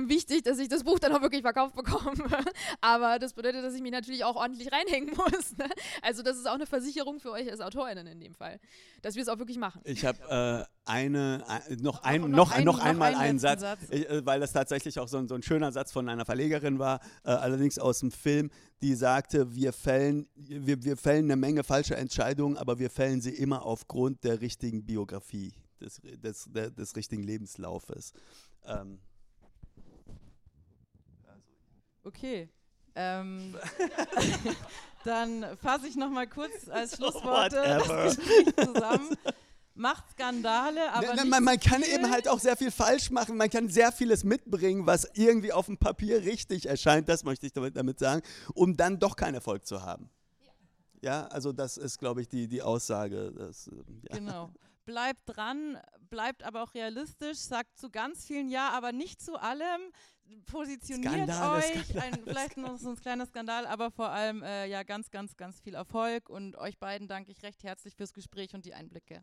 wichtig, dass ich das Buch dann auch wirklich verkauft bekomme. Aber das bedeutet, dass ich mich natürlich auch ordentlich reinhängen muss. Ne? Also das ist auch eine Versicherung für euch als AutorInnen in dem Fall, dass wir es auch wirklich machen. Ich habe noch einmal einen Satz. Weil das tatsächlich auch so ein schöner Satz von einer Verlegerin war, allerdings aus dem Film, die sagte, wir fällen eine Menge falscher Entscheidungen, aber wir fällen sie immer aufgrund der richtigen Biografie. Des richtigen Lebenslaufes. Okay. Dann fasse ich noch mal kurz als Schlusswort das Gespräch zusammen. Macht Skandale, aber nicht man kann eben halt auch sehr viel falsch machen, man kann sehr vieles mitbringen, was irgendwie auf dem Papier richtig erscheint, das möchte ich damit sagen, um dann doch keinen Erfolg zu haben. Ja, also das ist, glaube ich, die Aussage. Dass, ja. Genau. Bleibt dran, bleibt aber auch realistisch, sagt zu ganz vielen Ja, aber nicht zu allem, positioniert euch, vielleicht noch so ein kleiner Skandal, aber vor allem ganz, ganz, ganz viel Erfolg, und euch beiden danke ich recht herzlich fürs Gespräch und die Einblicke.